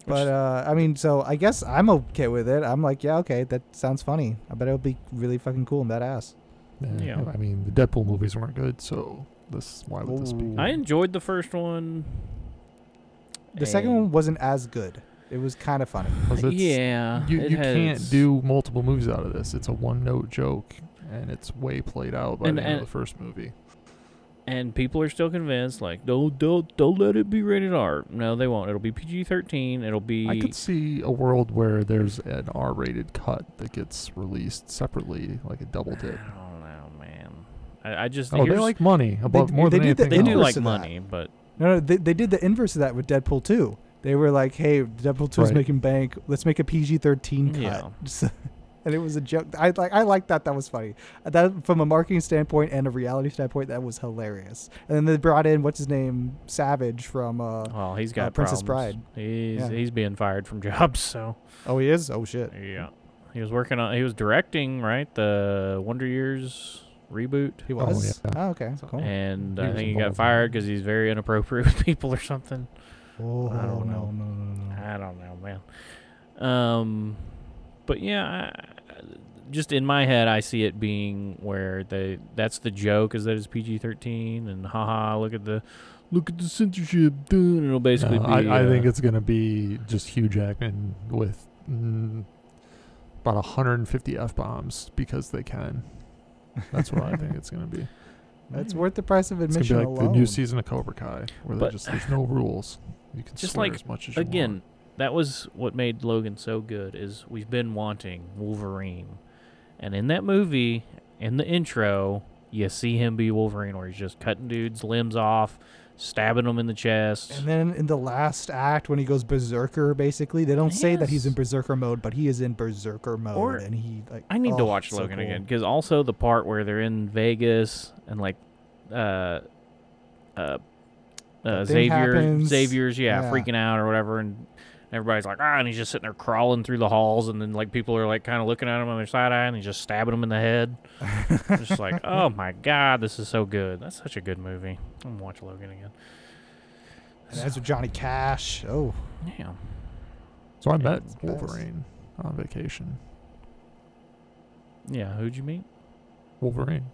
But, uh, I mean, so I guess I'm okay with it. I'm like, yeah, okay, that sounds funny. I bet it'll be really fucking cool in that ass. Yeah, yeah. I mean, the Deadpool movies weren't good, so this why would Ooh. this be? I enjoyed the first one. The second one wasn't as good. It was kind of funny. Yeah. You, you can't do multiple movies out of this. It's a one-note joke, and it's way played out by and, the end and, of the first movie. And people are still convinced, like, don't, don't, don't let it be rated R. No, they won't. It'll be P G thirteen. It'll be... I could see a world where there's an R-rated cut that gets released separately, like a double dip. I don't know, man. I, I just... Oh, they like money above they, more they than anything the They do like money, but... No, no, they, they did the inverse of that with Deadpool two. They were like, hey, Deadpool two is right. making bank. Let's make a P G thirteen cut. Yeah. And it was a joke. I like. I like that. That was funny. That from a marketing standpoint and a reality standpoint, that was hilarious. And then they brought in what's his name, Savage from. Uh, well, he's got uh, Princess Bride. He's yeah. he's being fired from jobs. So. Oh, he is. Oh shit. Yeah, he was working on. He was directing, right? The Wonder Years reboot. He was. Oh, yeah. Oh okay. Cool. And he I think he got fired because he's very inappropriate with people or something. Oh I don't no, know. no no no! I don't know, man. Um. But yeah, I, just in my head, I see it being where they that's the joke is that it's P G thirteen and haha, look at the look at the censorship. And it'll basically no, be. I, I uh, think it's going to be just Hugh Jackman with mm, about one hundred fifty F-bombs because they can. That's what I think it's going to be. That's worth the price of admission. It's going to be like alone. The new season of Cobra Kai where they just there's no rules. You can just swear like, as much as you again, want. That was what made Logan so good is we've been wanting Wolverine. And in that movie, in the intro, you see him be Wolverine where he's just cutting dudes' limbs off, stabbing him in the chest. And then in the last act, when he goes berserker, basically, they don't yes. say that he's in berserker mode, but he is in berserker mode. Or, and he like I need oh, to watch Logan so cool. again, because also the part where they're in Vegas and like, uh, uh, uh Xavier, happens. Xavier's yeah, yeah freaking out or whatever, and everybody's like ah, and he's just sitting there crawling through the halls, and then like people are like kind of looking at him on their side eye, and he's just stabbing him in the head. Just like, oh my god, this is so good. That's such a good movie. I'm gonna watch Logan again. And so, that's with Johnny Cash. Oh, yeah. So I yeah, met Wolverine best. on vacation. Yeah, who'd you meet? Wolverine.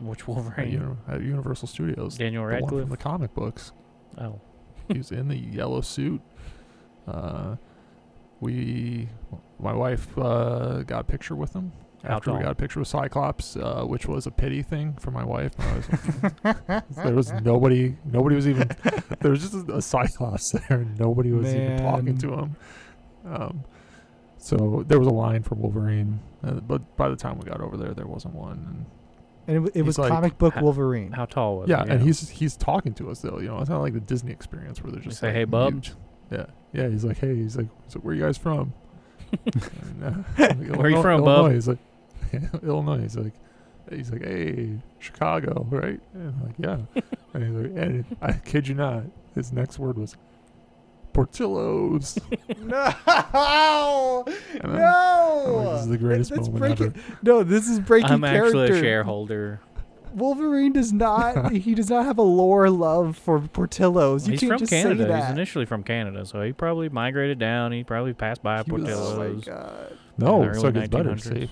Which Wolverine? At, Uni- at Universal Studios. Daniel Radcliffe. The one from the comic books. Oh. He was in the yellow suit. Uh, we, my wife, uh, got a picture with him after we got a picture with Cyclops, uh, which was a pity thing for my wife. There was nobody, nobody was even, there was just a, a Cyclops there. And nobody was Man. even talking to him. Um, so there was a line for Wolverine, uh, but by the time we got over there, there wasn't one. And, and it, it was like, comic book Wolverine. How, how tall was yeah, he? Yeah. And he's, he's talking to us though. You know, it's not like the Disney experience where they're just they say, like, hey, bub. Yeah. Yeah, he's like, hey, he's like, so where are you guys from? and, uh, like, where are you from, Illinois. Bub? He's like, Illinois. He's like, he's like, hey, Chicago, right? And I'm like, yeah. and he's like, and I kid you not, his next word was Portillo's. no, and no. Like, this is the greatest That's moment breaking, ever. No, this is breaking I'm character. I'm actually a shareholder. Wolverine does not he does not have a lore love for Portillo's. You he's can't from just Canada. Say that. He's initially from Canada, so he probably migrated down. He probably passed by he Portillo's. Was, oh my god! No, it's like it's better. See,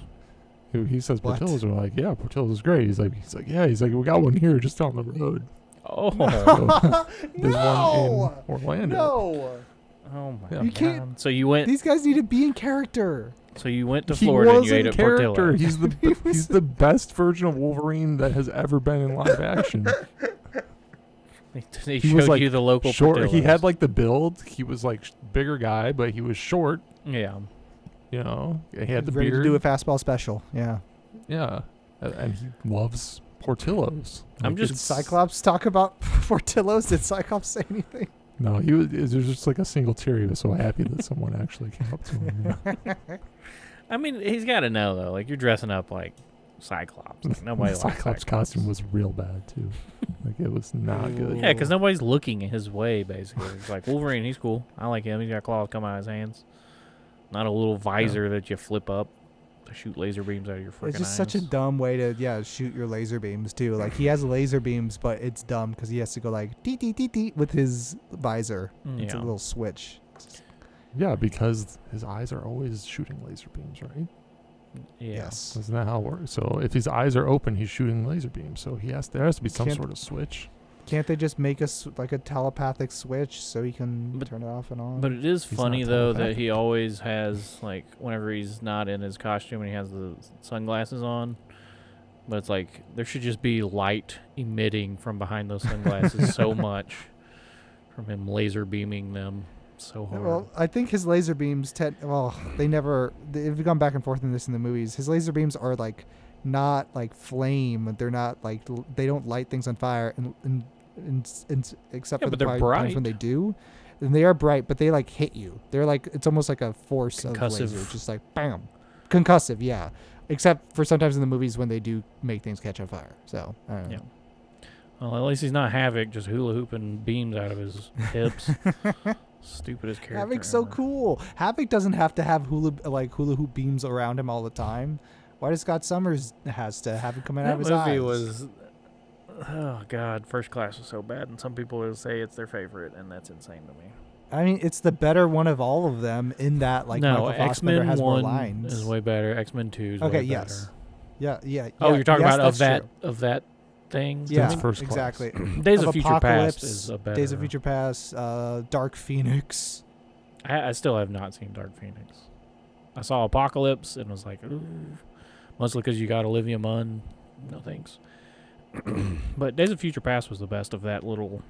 he, he says what? Portillo's are like, yeah, Portillo's is great. He's like, he's like, yeah, he's like, we got one here just down the road. Oh, no. There's no! one in Orlando. No, oh my yeah. you god! Can't, so you went. These guys need to be in character. So you went to Florida and you ate at Portillo. He's the he he's the best version of Wolverine that has ever been in live action. They he showed like you the local short. Portillos. He had like the build. He was like bigger guy, but he was short. Yeah, you know, he had he the beard. To do a fastball special. Yeah, yeah, and he loves Portillos. I'm like, just did Cyclops talk about Portillos. Did Cyclops say anything? No, he was. There's just like a single tear. He was so happy that someone actually came up to him. You know? I mean, he's got to know though. Like you're dressing up like Cyclops. Like, nobody likes Cyclops. Cyclops costume was real bad too. Like it was not good. Yeah, because nobody's looking his way. Basically, it's like Wolverine. He's cool. I like him. He's got claws coming out of his hands. Not a little visor yeah. that you flip up to shoot laser beams out of your freaking eyes. It's just eyes. Such a dumb way to yeah shoot your laser beams too. Like he has laser beams, but it's dumb because he has to go like dee dee dee dee with his visor. Yeah. It's a little switch. Yeah, because his eyes are always shooting laser beams, right? Yes. Isn't that how it works? So if his eyes are open, he's shooting laser beams. So he has there has to be some can't, sort of switch. Can't they just make us like a telepathic switch so he can but, turn it off and on? But it is he's funny though that he always has like whenever he's not in his costume and he has the sunglasses on. But it's like there should just be light emitting from behind those sunglasses so much from him laser beaming them. So hard. Well, I think his laser beams, te- well, they never, they've gone back and forth in this in the movies. His laser beams are like not like flame. They're not like, they don't light things on fire and, and, and, and except yeah, for the times when they do. And they are bright, but they like hit you. They're like, it's almost like a force concussive. Of laser. Just like, bam. Concussive, yeah. Except for sometimes in the movies when they do make things catch on fire. So, I don't yeah. know. Well, at least he's not Havoc, just hula hooping beams out of his hips. Stupidest character. Havoc's so ever. Cool. Havoc doesn't have to have hula like hula hoop beams around him all the time. Why does Scott Summers has to have it coming that out of his eyes? That movie was, oh god, First Class was so bad, and some people will say it's their favorite, and that's insane to me. I mean, it's the better one of all of them in that like no, Michael Fassbender has more lines. X-Men one is way better. X-Men two is okay, way yes. better. Yeah, yeah, yeah. Oh, you're talking yes, about of that true. Of that. Things yeah first exactly Days of, of Future Past is a better Days of Future Past uh Dark Phoenix I, I still have not seen Dark Phoenix. I saw Apocalypse and was like ooh. Mostly because you got Olivia Munn, no thanks. But Days of Future Past was the best of that little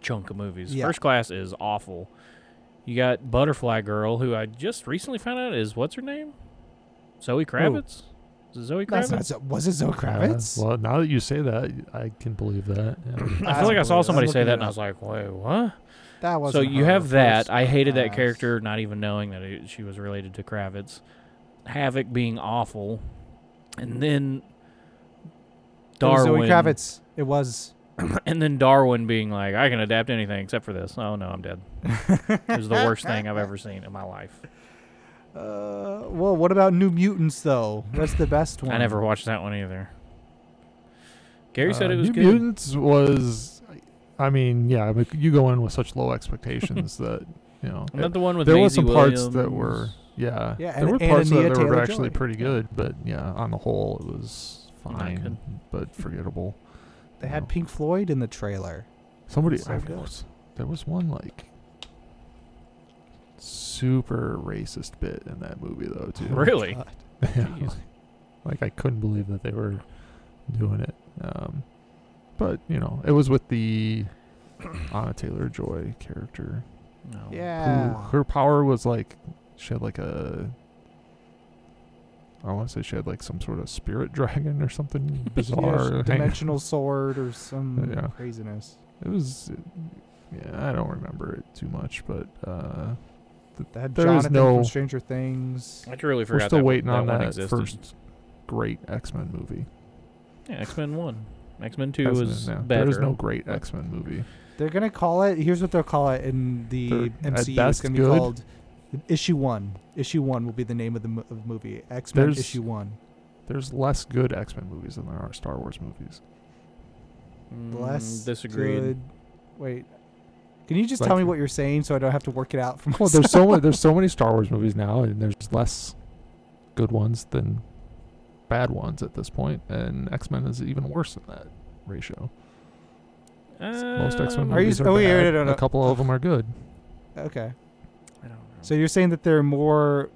chunk of movies. Yeah. First Class is awful. You got Butterfly Girl, who I just recently found out is what's her name Zoe Kravitz. Ooh. Is it Zoe Kravitz? That's not, was it Zoe Kravitz? Uh, well, now that you say that, I can believe that. Yeah. I, I feel like I saw somebody say that, and I was like, wait, what? That wasn't So you her. have that. I hated that character, not even knowing that it, she was related to Kravitz. Havoc being awful. And then Darwin. It was Zoe Kravitz. It was. And then Darwin being like, I can adapt anything except for this. Oh, no, I'm dead. It was the worst thing I've ever seen in my life. Uh, well, what about New Mutants, though? That's the best one. I never watched that one either. Gary uh, said it was New good. New Mutants was, I mean, yeah, I mean, you go in with such low expectations that, you know. Not it, the one with There Maisie were some Williams. parts that were, yeah. yeah there and, were parts that were actually pretty good, but, yeah, on the whole, it was fine, but forgettable. They had Pink Floyd in the trailer. Somebody, so I was, there was one like super racist bit in that movie though too. Really? Yeah. Like I couldn't believe that they were doing it. Um, but you know, it was with the Anna Taylor-Joy character. No. Yeah. Who, her power was like she had like a. I want to say she had like some sort of spirit dragon or something bizarre. Yeah, dimensional sword or some yeah. craziness. It was, it, yeah, I don't remember it too much, but uh, th- that there Jonathan is no from Stranger Things. I really forgot. We're still that waiting one, on that, that first great X-Men movie. Yeah, X-Men One, X-Men Two X-Men, was yeah. better. There is no great X-Men movie. They're gonna call it. Here's what they'll call it in the They're, M C U. It's gonna be good. called. Issue one. Issue one will be the name of the mo- of movie. X-Men there's, Issue one. There's less good X-Men movies than there are Star Wars movies. Mm, less disagreed. Good. Wait. Can you just like, tell me what you're saying so I don't have to work it out for myself? Well, there's so many, there's so many Star Wars movies now, and there's less good ones than bad ones at this point, and X-Men is even worse than that ratio. Uh, Most X-Men movies are, you, are oh, bad. Yeah, no, no. A couple of them are good. Okay. So you're saying that there are more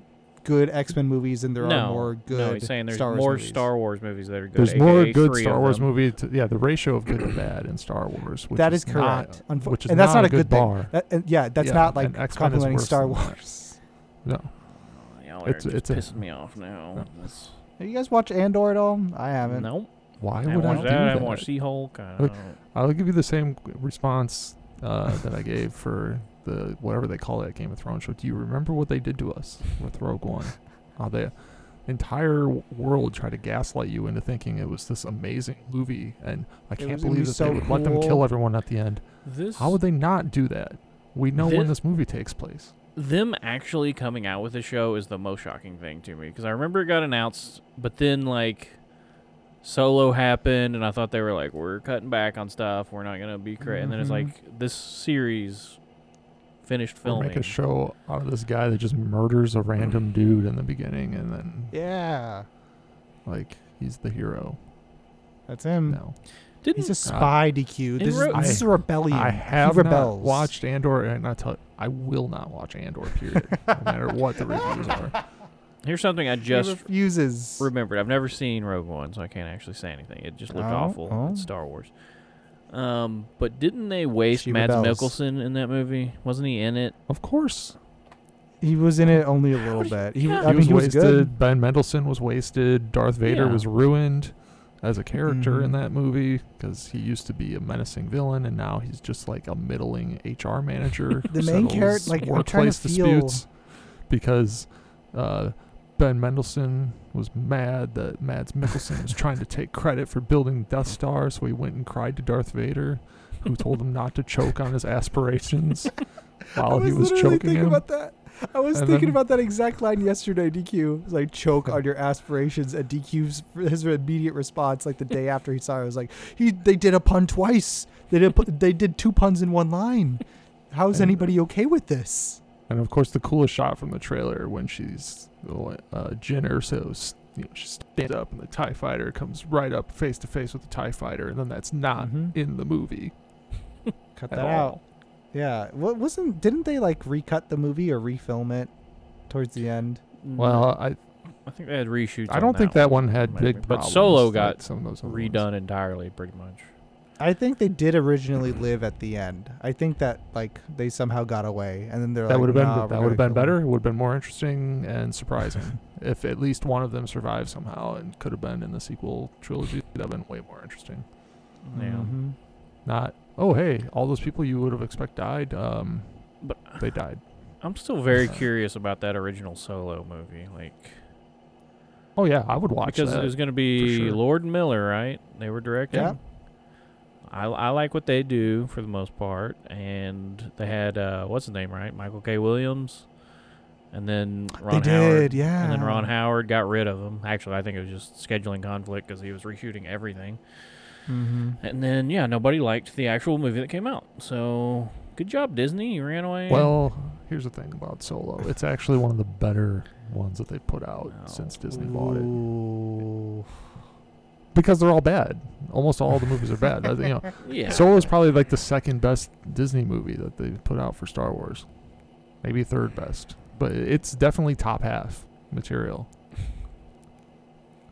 good X-Men movies than there no. are more good Star Wars movies? No, he's saying there's Star more movies. Star Wars movies that are good. There's A K A more good Star Wars movies. Yeah, the ratio of good to bad in Star Wars. Which that is, is correct. Not, Unf- which is and that's not, not a good bar. Thing. That, and yeah, that's yeah, not like complimenting Star Wars. No. Oh, y'all are it's, just it's pissing a, me off now. No. Have you guys watched Andor at all? I haven't. Nope. Why I would I do that? that? I haven't watched She-Hulk. I'll give you the same response uh, that I gave for... the whatever they call that Game of Thrones show. Do you remember what they did to us with Rogue One? How the entire world tried to gaslight you into thinking it was this amazing movie, and I it can't believe that so they would cool. let them kill everyone at the end. This, How would they not do that? We know this, when this movie takes place. Them actually coming out with the show is the most shocking thing to me, because I remember it got announced, but then like Solo happened, and I thought they were like, we're cutting back on stuff, we're not going to be crazy. Mm-hmm. And then it's like, this series... finished filming. Or make a show out of this guy that just murders a random dude in the beginning, and then yeah, like he's the hero. That's him. No, Didn't, he's a spy. Uh, D Q. This, Ro- is, this I, is a rebellion. I have not watched Andor, and I tell, I will not watch Andor. Period. No matter what the reviews are. Here's something I just he refuses. remembered. I've never seen Rogue One, so I can't actually say anything. It just looked oh, awful. Oh. It's Star Wars. Um, but didn't they waste she Mads rebels. Mikkelsen in that movie? Wasn't he in it? Of course. He was in it only a little bit. He, yeah. I he mean, was he wasted. Was good. Ben Mendelsohn was wasted. Darth Vader yeah. was ruined as a character mm-hmm. in that movie because he used to be a menacing villain, and now he's just like a middling H R manager. The main character, like, workplace disputes feel... because uh, Ben Mendelsohn was mad that Mads Mikkelsen was trying to take credit for building Death Star, so he went and cried to Darth Vader, who told him not to choke on his aspirations while he was choking thinking him. About that. I was and thinking then, about that exact line yesterday, D Q. It was like, choke on your aspirations, and D Q's his immediate response, like the day after he saw it, was like, he they did a pun twice. They did pu- they did two puns in one line. How is and, anybody okay with this? And, of course, the coolest shot from the trailer when she's uh, Jyn Erso, so you know, she stands up and the TIE fighter comes right up face to face with the TIE fighter, and then that's not mm-hmm. in the movie. Cut that all. out. Yeah. What wasn't? Didn't they, like, recut the movie or refilm it towards the end? Well, I I think they had reshoots. I don't think that one, that one had big problems. But Solo got like some of those redone ones. entirely, pretty much. I think they did originally live at the end. I think that like they somehow got away, and then they're that like, would have nah, been that would have been better. It would have been more interesting and surprising if at least one of them survived somehow and could have been in the sequel trilogy. That would have been way more interesting. Yeah. Mm-hmm. Not oh hey, all those people you would have expect died, um, but they died. I'm still very so. curious about that original Solo movie, like. Oh yeah, I would watch because that. Because it was going to be sure. Lord and Miller, right? They were directing. Yeah. I, I like what they do for the most part, and they had uh, what's his name, right? Michael K. Williams, and then Ron they Howard. Did, yeah. And then Ron Howard got rid of him. Actually, I think it was just scheduling conflict because he was reshooting everything. Mm-hmm. And then yeah, nobody liked the actual movie that came out. So good job, Disney. You ran away. Well, here's the thing about Solo. It's actually one of the better ones that they put out oh. since Disney bought it. Because they're all bad. Almost all the movies are bad. You know, yeah. Solo is probably like the second best Disney movie that they put out for Star Wars, maybe third best. But it's definitely top half material.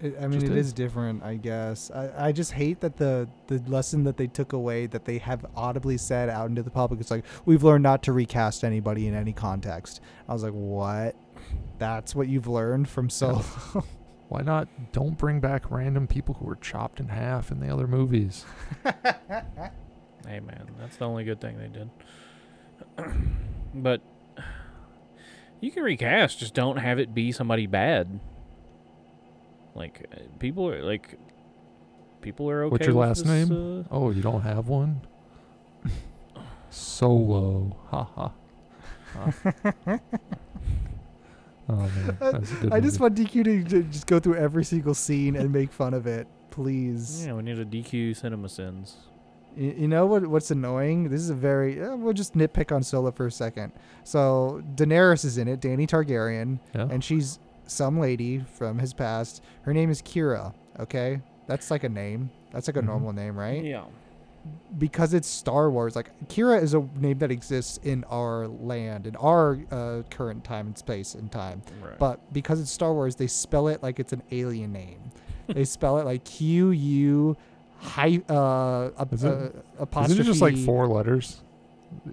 It, I mean, just it is. is different, I guess. I, I just hate that the the lesson that they took away that they have audibly said out into the public. It's like we've learned not to recast anybody in any context. I was like, what? That's what you've learned from Solo. Yeah. Why not? Don't bring back random people who were chopped in half in the other movies. Hey, man, that's the only good thing they did. But you can recast, just don't have it be somebody bad. Like people are like people are okay. What's your with last this, name? Uh... Oh, you don't have one? Solo, ha ha. ha. Oh, man. I movie. just want D Q to, to just go through every single scene and make fun of it, please. Yeah, we need a D Q Cinema Sins. You, you know what? What's annoying? This is a very uh, we'll just nitpick on Solo for a second. So Daenerys is in it, Dany Targaryen, yeah. and she's some lady from his past. Her name is Kira. Okay, that's like a name. That's like a mm-hmm. normal name, right? Yeah. Because it's Star Wars, like Kira is a name that exists in our land, in our uh, current time and space and time. Right. But because it's Star Wars, they spell it like it's an alien name. They spell it like Q U high uh, is uh it, apostrophe. Is it just like four letters?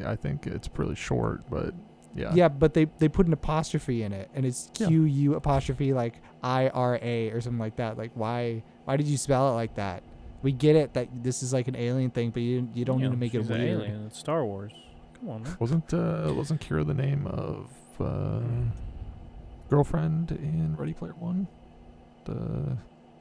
I think it's pretty short, but yeah. Yeah, but they they put an apostrophe in it, and it's Q U yeah. apostrophe like I R A or something like that. Like why why did you spell it like that? We get it that this is like an alien thing, but you you don't yeah, need to make it weird. An alien. It's Star Wars. Come on, man. Wasn't uh, wasn't Kira the name of uh, girlfriend in Ready Player One? The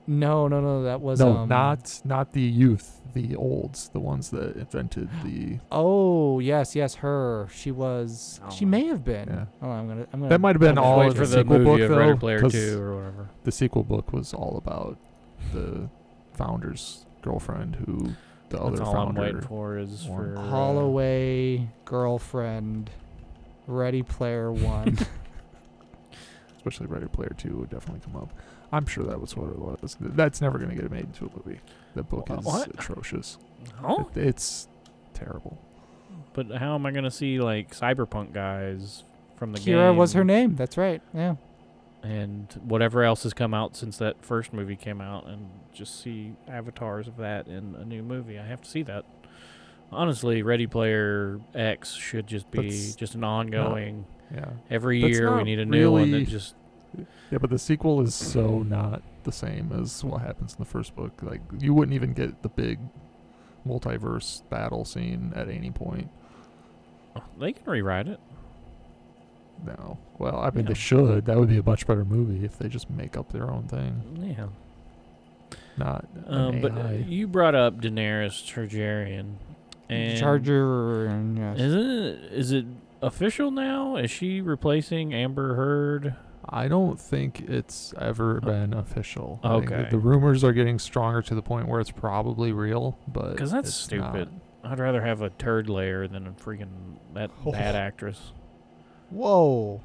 no, no, no, that was no, um, not not the youth, the olds, the ones that invented the. Oh yes, yes, her. She was. Oh. She may have been. Yeah. Oh, I'm gonna. I'm gonna. That might have been all in the, the sequel book though, Ready Player Two or whatever. The sequel book was all about the founder's girlfriend who the That's other all founder I'm waiting for is for Holloway uh, girlfriend Ready Player One. Especially Ready Player Two would definitely come up. I'm sure that was what it was. That's never going to get made into a movie. The book what? is what? atrocious. No? It, it's terrible. But how am I going to see like cyberpunk guys from the Kira game? Kira was her name. That's right. Yeah. And whatever else has come out since that first movie came out, and just see avatars of that in a new movie. I have to see that. Honestly, Ready Player X should just be that's just an ongoing. Not, yeah. Every that's year we need a new really, one that just. Yeah, but the sequel is so not the same as what happens in the first book. Like you wouldn't even get the big multiverse battle scene at any point. They can rewrite it. No. Well, I mean, yeah. they should. That would be a much better movie if they just make up their own thing. Yeah. Not um, But uh, you brought up Daenerys Targaryen. And Charger. Yes. Isn't it, is it official now? Is she replacing Amber Heard? I don't think it's ever been oh. official. I okay. think the rumors are getting stronger to the point where it's probably real, but because that's stupid. Not. I'd rather have a turd layer than a freaking that oh. bad actress. Whoa.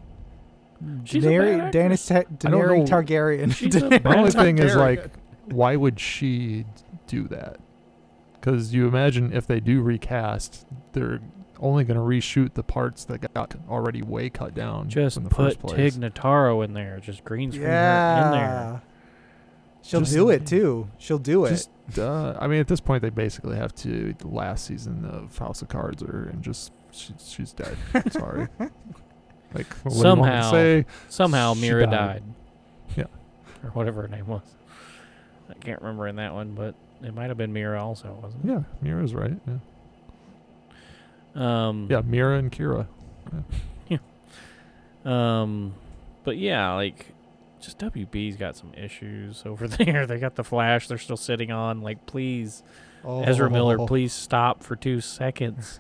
She's Daenerys, a bad actress. Daenerys, Ta- Daenerys Targaryen. She's a bad the only thing Targaryen. Is, like, why would she do that? Because you imagine if they do recast, they're only going to reshoot the parts that got already way cut down. Just in the put first place. Tig Notaro in there. Just green screen yeah. her in there. She'll just, do it too. She'll do it. Just, uh, I mean, at this point, they basically have to the last season of House of Cards, or and just she, she's dead. Sorry. Like what somehow, say? somehow Mira died. died. Yeah, or whatever her name was. I can't remember in that one, but it might have been Mira also, wasn't it? Yeah, Mira's right. Yeah. Um. Yeah, Mira and Kira. Yeah. yeah. Um. But yeah, like. Just W B's got some issues over there. They got the Flash they're still sitting on. Like, please, oh. Ezra Miller, please stop for two seconds.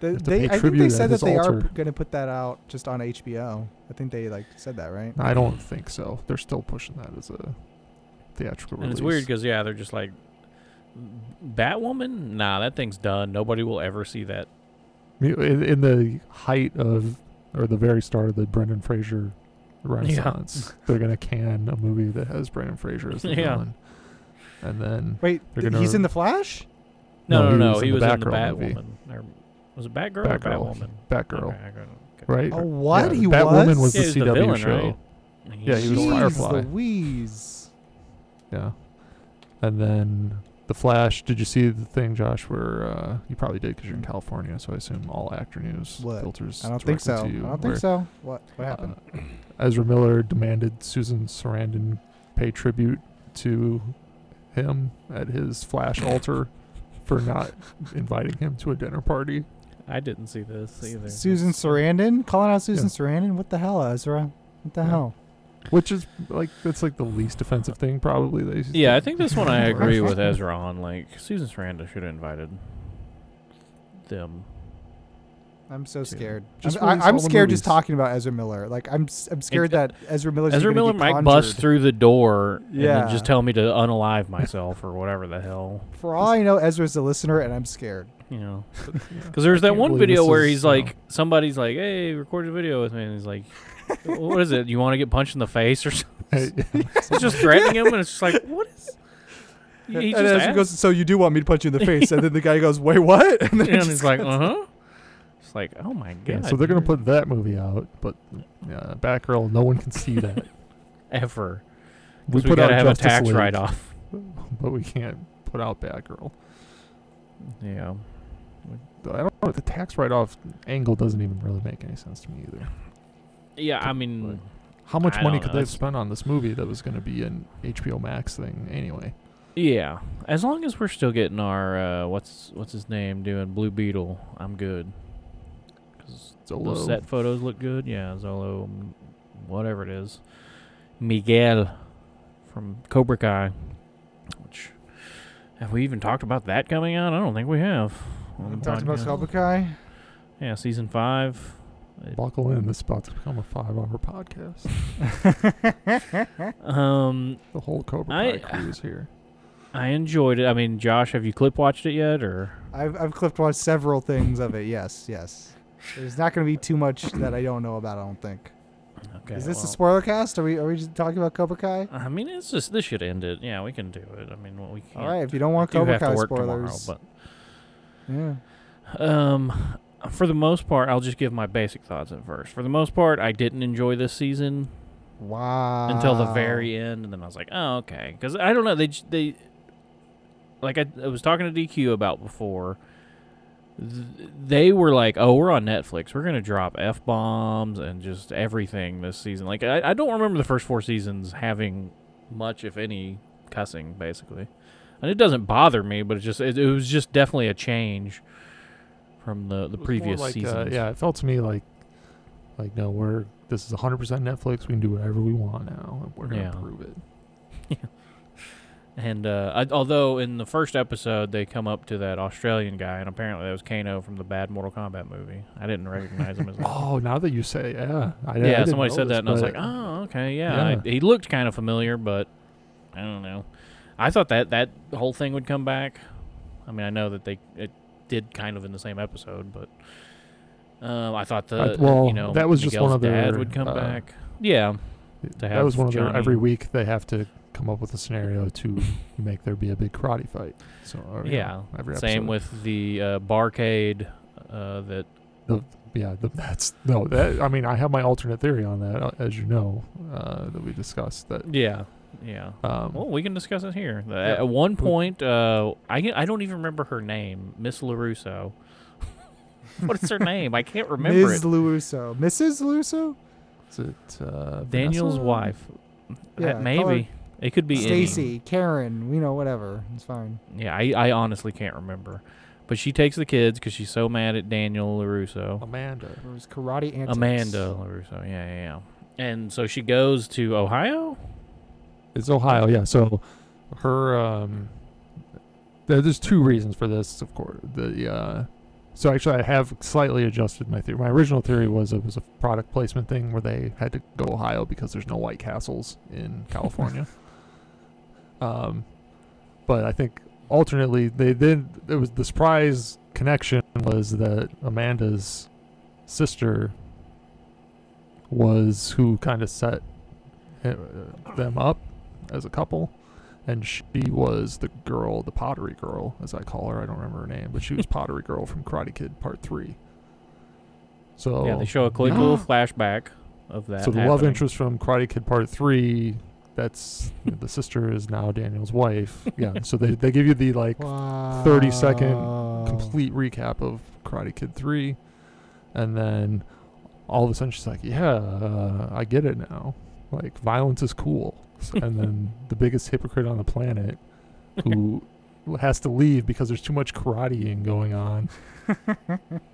the, they, I think they said that they altar. are going to put that out just on H B O. I think they like said that, right? I don't think so. They're still pushing that as a theatrical and release. And it's weird because, yeah, they're just like, Batwoman? Nah, that thing's done. Nobody will ever see that. In, in the height of, or the very start of the Brendan Fraser Renaissance. Yeah. They're gonna can a movie that has Brandon Fraser as the yeah. villain, and then wait, th- he's in the Flash? No, no, no, no he was, he in, was the in the Batwoman. Or, was it Batgirl, Batgirl. or Batwoman? Batgirl, okay, okay. right? Oh, what yeah, he Batwoman was, was yeah, the he was C W the villain, show. Right? Yeah, he was Jeez Firefly. Louise. Yeah, and then the Flash. Did you see the thing, Josh? Where uh, you probably did because you're in California, so I assume all actor news what? filters. I don't think so. You, I don't where, think so. What? What happened? Uh, Ezra Miller demanded Susan Sarandon pay tribute to him at his Flash altar for not inviting him to a dinner party. I didn't see this either. Susan Sarandon? Calling out Susan yeah. Sarandon? What the hell, Ezra? What the yeah. hell? Which is like, that's like the least offensive thing probably. They yeah, I think this one I agree with Ezra on. Like, Susan Sarandon should have invited them. I'm so scared. Just I'm, I'm scared movies. just talking about Ezra Miller. Like I'm, I'm scared it, that Ezra Miller's Ezra Miller might conjured. bust through the door yeah. and then just tell me to unalive myself or whatever the hell. For all I know, Ezra's a listener, and I'm scared. You know, because there's that one video where is, he's no. like, somebody's like, "Hey, record a video with me," and he's like, "What is it? You want to get punched in the face or something?" It's just threatening him, and it's just like, "What is?" He just and Ezra goes, "So you do want me to punch you in the face?" And then the guy goes, "Wait, what?" And then and he's like, "Uh huh." Like, oh my god. Yeah, so they're going to put that movie out, but uh, Batgirl, no one can see that. Ever. We, we got to have Justice a tax League, write-off. But we can't put out Batgirl. Yeah. I don't know. The tax write-off angle doesn't even really make any sense to me either. Yeah, but, I mean. Like, how much I money could know. they have spent on this movie that was going to be an H B O Max thing anyway? Yeah. As long as we're still getting our, uh, what's what's his name, doing Blue Beetle, I'm good. Zolo. Those set photos look good. Yeah, Zolo, whatever it is. Miguel from Cobra Kai. Which, have we even talked about that coming out? I don't think we have. We talked about Cobra Kai? Yeah, season five. Buckle in. This is about to become a five-hour podcast. um, the whole Cobra I, Kai crew is here. I enjoyed it. I mean, Josh, have you clip-watched it yet? Or I've, I've clip-watched several things of it. Yes, yes. There's not going to be too much that I don't know about, I don't think. Okay. Is this well, a spoiler cast? Are we are we just talking about Cobra Kai? I mean, it's just this should end it. Yeah, we can do it. I mean, well, we can. All right, if you don't want we Cobra do Kai spoilers. Tomorrow, but yeah. Um, for the most part, I'll just give my basic thoughts at first. For the most part, I didn't enjoy this season. Wow. Until the very end, and then I was like, "Oh, okay." Cuz I don't know, they they like I, I was talking to D Q about before. They were like, oh, we're on Netflix. We're going to drop F-bombs and just everything this season. Like, I, I don't remember the first four seasons having much, if any, cussing, basically. And it doesn't bother me, but it just it, it was just definitely a change from the, the previous like seasons. Uh, yeah, it felt to me like, like no, we're this is one hundred percent Netflix. We can do whatever we want now. And we're going to yeah. prove it. Yeah. And uh, I, although in the first episode they come up to that Australian guy, and apparently that was Kano from the bad Mortal Kombat movie. I didn't recognize him as that. Oh, now that you say, yeah, I, yeah. I somebody said that, and I was like, oh, okay, yeah. yeah. I, he looked kind of familiar, but I don't know. I thought that that whole thing would come back. I mean, I know that they it did kind of in the same episode, but uh, I thought the I, well, you know that was Miguel's just one of their dad would come uh, back. Yeah, to have that was one of their Johnny. Every week they have to come up with a scenario to make there be a big karate fight. So uh, yeah, every same with the uh, barcade uh, that. The, yeah, the, that's no. That I mean, I have my alternate theory on that, uh, as you know, uh, that we discussed. That yeah, Yeah. Um, well, we can discuss it here. Uh, yeah. At one point, uh, I I don't even remember her name, Miss LaRusso. What is her name? I can't remember Miz it. Miz LaRusso. Missus LaRusso? Is it uh, Daniel's Vanessa? Wife? Yeah, that, maybe. It could be Stacy, Karen, you know, whatever. It's fine. Yeah, I, I honestly can't remember. But she takes the kids because she's so mad at Daniel LaRusso. Amanda. It was karate antics. Amanda LaRusso, yeah, yeah, yeah. And so she goes to Ohio? It's Ohio, yeah. So her... Um, there's two reasons for this, of course. The... Uh, So actually, I have slightly adjusted my theory. My original theory was it was a product placement thing where they had to go Ohio because there's no White Castles in California. um, but I think alternately, they did. It was the surprise connection was that Amanda's sister was who kind of set them up as a couple. And she was the girl, the pottery girl, as I call her. I don't remember her name, but she was pottery girl from Karate Kid Part three. So yeah, they show a quick little flashback of that. So the happening. Love interest from Karate Kid Part three, that's the sister is now Daniel's wife. Yeah, so they, they give you the like wow. thirty second complete recap of Karate Kid three. And then all of a sudden she's like, yeah, uh, I get it now. Like, violence is cool. And then the biggest hypocrite on the planet who has to leave because there's too much karateing going on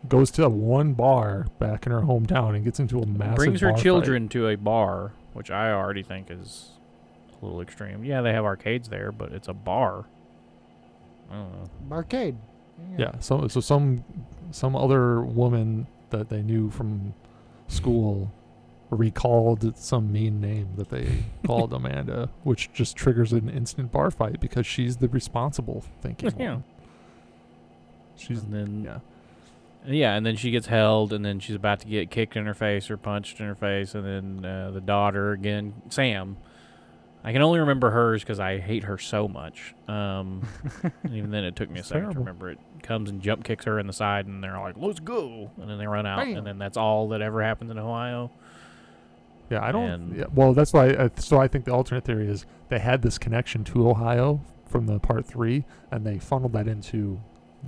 goes to one bar back in her hometown and gets into a massive Brings her children fight. To a bar, which I already think is a little extreme. Yeah, they have arcades there, but it's a bar. I don't know. Barcade. Yeah, yeah so, so some some other woman that they knew from school recalled some mean name that they called Amanda, which just triggers an instant bar fight because she's the responsible thinking. Yeah. One. She's and then yeah. Yeah, and then she gets held, and then she's about to get kicked in her face or punched in her face, and then uh, the daughter again, Sam. I can only remember hers because I hate her so much. Um, even then, it took me a second terrible. to remember it. Comes and jump kicks her in the side, and they're like, "Let's go!" And then they run out, Bam. and then that's all that ever happens in Ohio. Yeah, I don't. Yeah, well, that's why. I, so I think the alternate theory is they had this connection to Ohio from the part three, and they funneled that into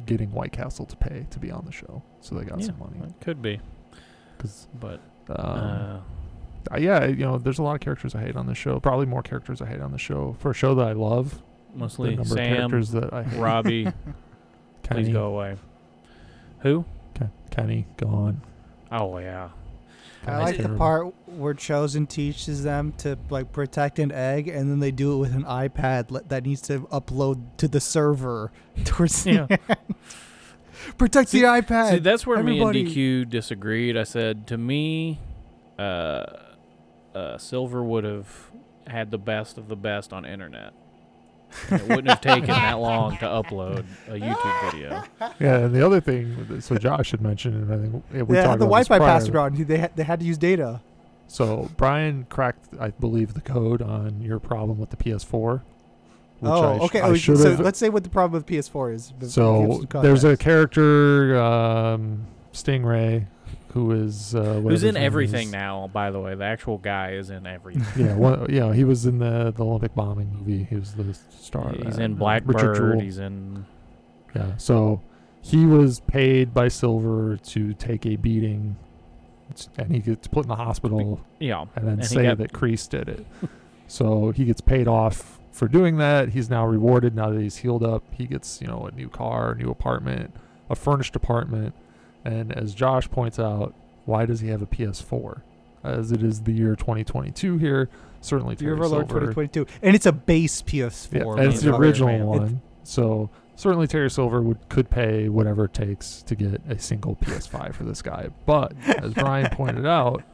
getting White Castle to pay to be on the show, so they got yeah, some money. It could be, because but um, uh, yeah, you know, there's a lot of characters I hate on the show. Probably more characters I hate on the show for a show that I love. Mostly the Sam, of characters that I hate. Robbie. Kenny. Please go away. Who? Ken- Kenny, go on. Oh yeah. I like the part where Chosen teaches them to like protect an egg, and then they do it with an iPad that needs to upload to the server towards yeah. the end. Protect see, the iPad. See, that's where Everybody. me and D Q disagreed. I said, to me, uh, uh, Silver would have had the best of the best on internet. It wouldn't have taken that long to upload a YouTube video. Yeah, and the other thing, so Josh had mentioned, and I think yeah, we yeah, talked the about Wi-Fi password on. They had, they had to use data. So Brian cracked, I believe, the code on your problem with the P S four. Which oh, I sh- okay. I oh, so let's say what the problem with P S four is. So there's a character, um, Stingray, who is uh, who's in everything is. now? By the way, the actual guy is in everything. Yeah, well, yeah, he was in the, the Olympic bombing movie. He was the star. Yeah, of he's that. in Blackbird. He's in. Yeah, so he was paid by Silver to take a beating, and he gets put in the hospital. Yeah, and then and say got, that Kreese did it. So he gets paid off for doing that. He's now rewarded. Now that he's healed up, he gets you know a new car, a new apartment, a furnished apartment. And as Josh points out, why does he have a P S four? As it is the year twenty twenty-two here, certainly Terry Silver. twenty twenty-two And it's a base P S four. Yeah, it's the original man. one. It's so certainly Terry Silver would could pay whatever it takes to get a single P S five for this guy. But as Brian pointed out,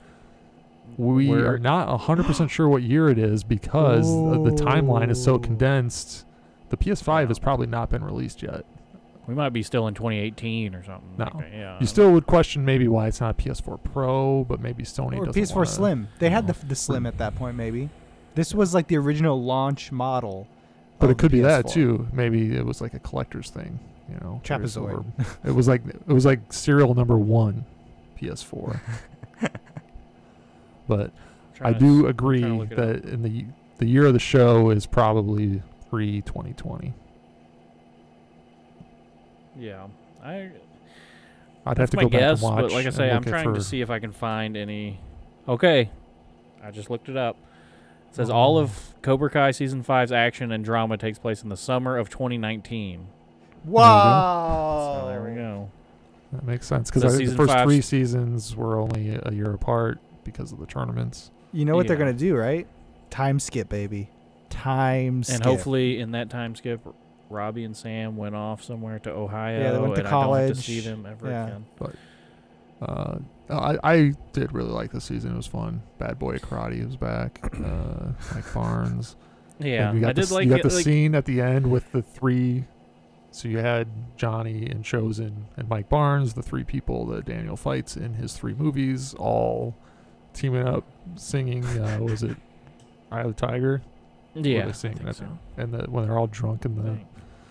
we We're, are not one hundred percent sure what year it is because oh. the, the timeline is so condensed. The P S five has probably not been released yet. We might be still in twenty eighteen or something. No. Like yeah. You still would question maybe why it's not a P S four Pro, but maybe Sony or doesn't Or P S four wanna, Slim. They you know. had the, the Slim at that point, maybe. This was like the original launch model. But it could be that, too. Maybe it was like a collector's thing. You know, Trapezoid. It was like it was like serial number one P S four. But I do agree that in the the year of the show is probably three twenty twenty. Yeah, I. I'd have to go back and watch. But like I say, I'm trying to see if I can find any. Okay, I just looked it up. It says all of Cobra Kai Season five's action and drama takes place in the summer of twenty nineteen. Wow. So there we go. That makes sense, because the first three seasons were only a year apart because of the tournaments. You know what yeah. they're going to do, right? Time skip, baby. Time skip. And hopefully in that time skip, Robbie and Sam went off somewhere to Ohio. Yeah, they went to college. I don't have to see them ever yeah. again. But, uh, I, I did really like this season. It was fun. Bad Boy Karate was back. Uh, Mike Barnes. Yeah, I did the, like. You got it, the like, scene at the end with the three. So you had Johnny and Chosen and Mike Barnes, the three people that Daniel fights in his three movies, all teaming up, singing. Uh, was it "Eye of the Tiger"? Yeah, they sing so. And the, when they're all drunk in the.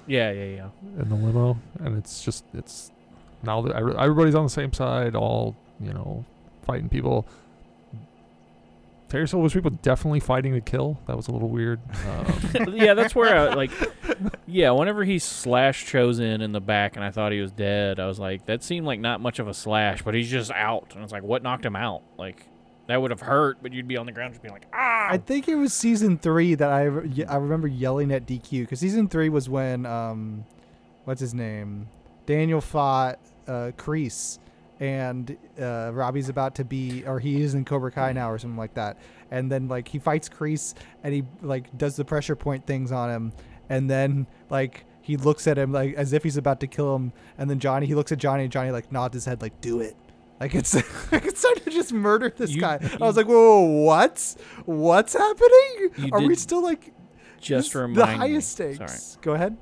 Yeah, yeah, yeah. In the limo, and it's just it's now that everybody's on the same side, all. You know, fighting people. Terry Silver's people definitely fighting to kill. That was a little weird. Um. Yeah, that's where I, like, yeah, whenever he slashed Chosen in the back and I thought he was dead, I was like, that seemed like not much of a slash, but he's just out. And it's like, what knocked him out? Like, that would have hurt, but you'd be on the ground just being like, ah! I think it was season three that I, re- I remember yelling at D Q, because season three was when, um, what's his name? Daniel fought uh, Kreese. And uh, Robbie's about to be, or he is in Cobra Kai now, or something like that. And then like he fights Kreese, and he like does the pressure point things on him, and then like he looks at him like as if he's about to kill him. And then Johnny, he looks at Johnny, and Johnny like nods his head like, "Do it." Like it's like it's time to just murder this you, guy. You, I was like, "Whoa, what? What's happening? Are we still like just this, the highest me. Stakes?" Sorry. Go ahead.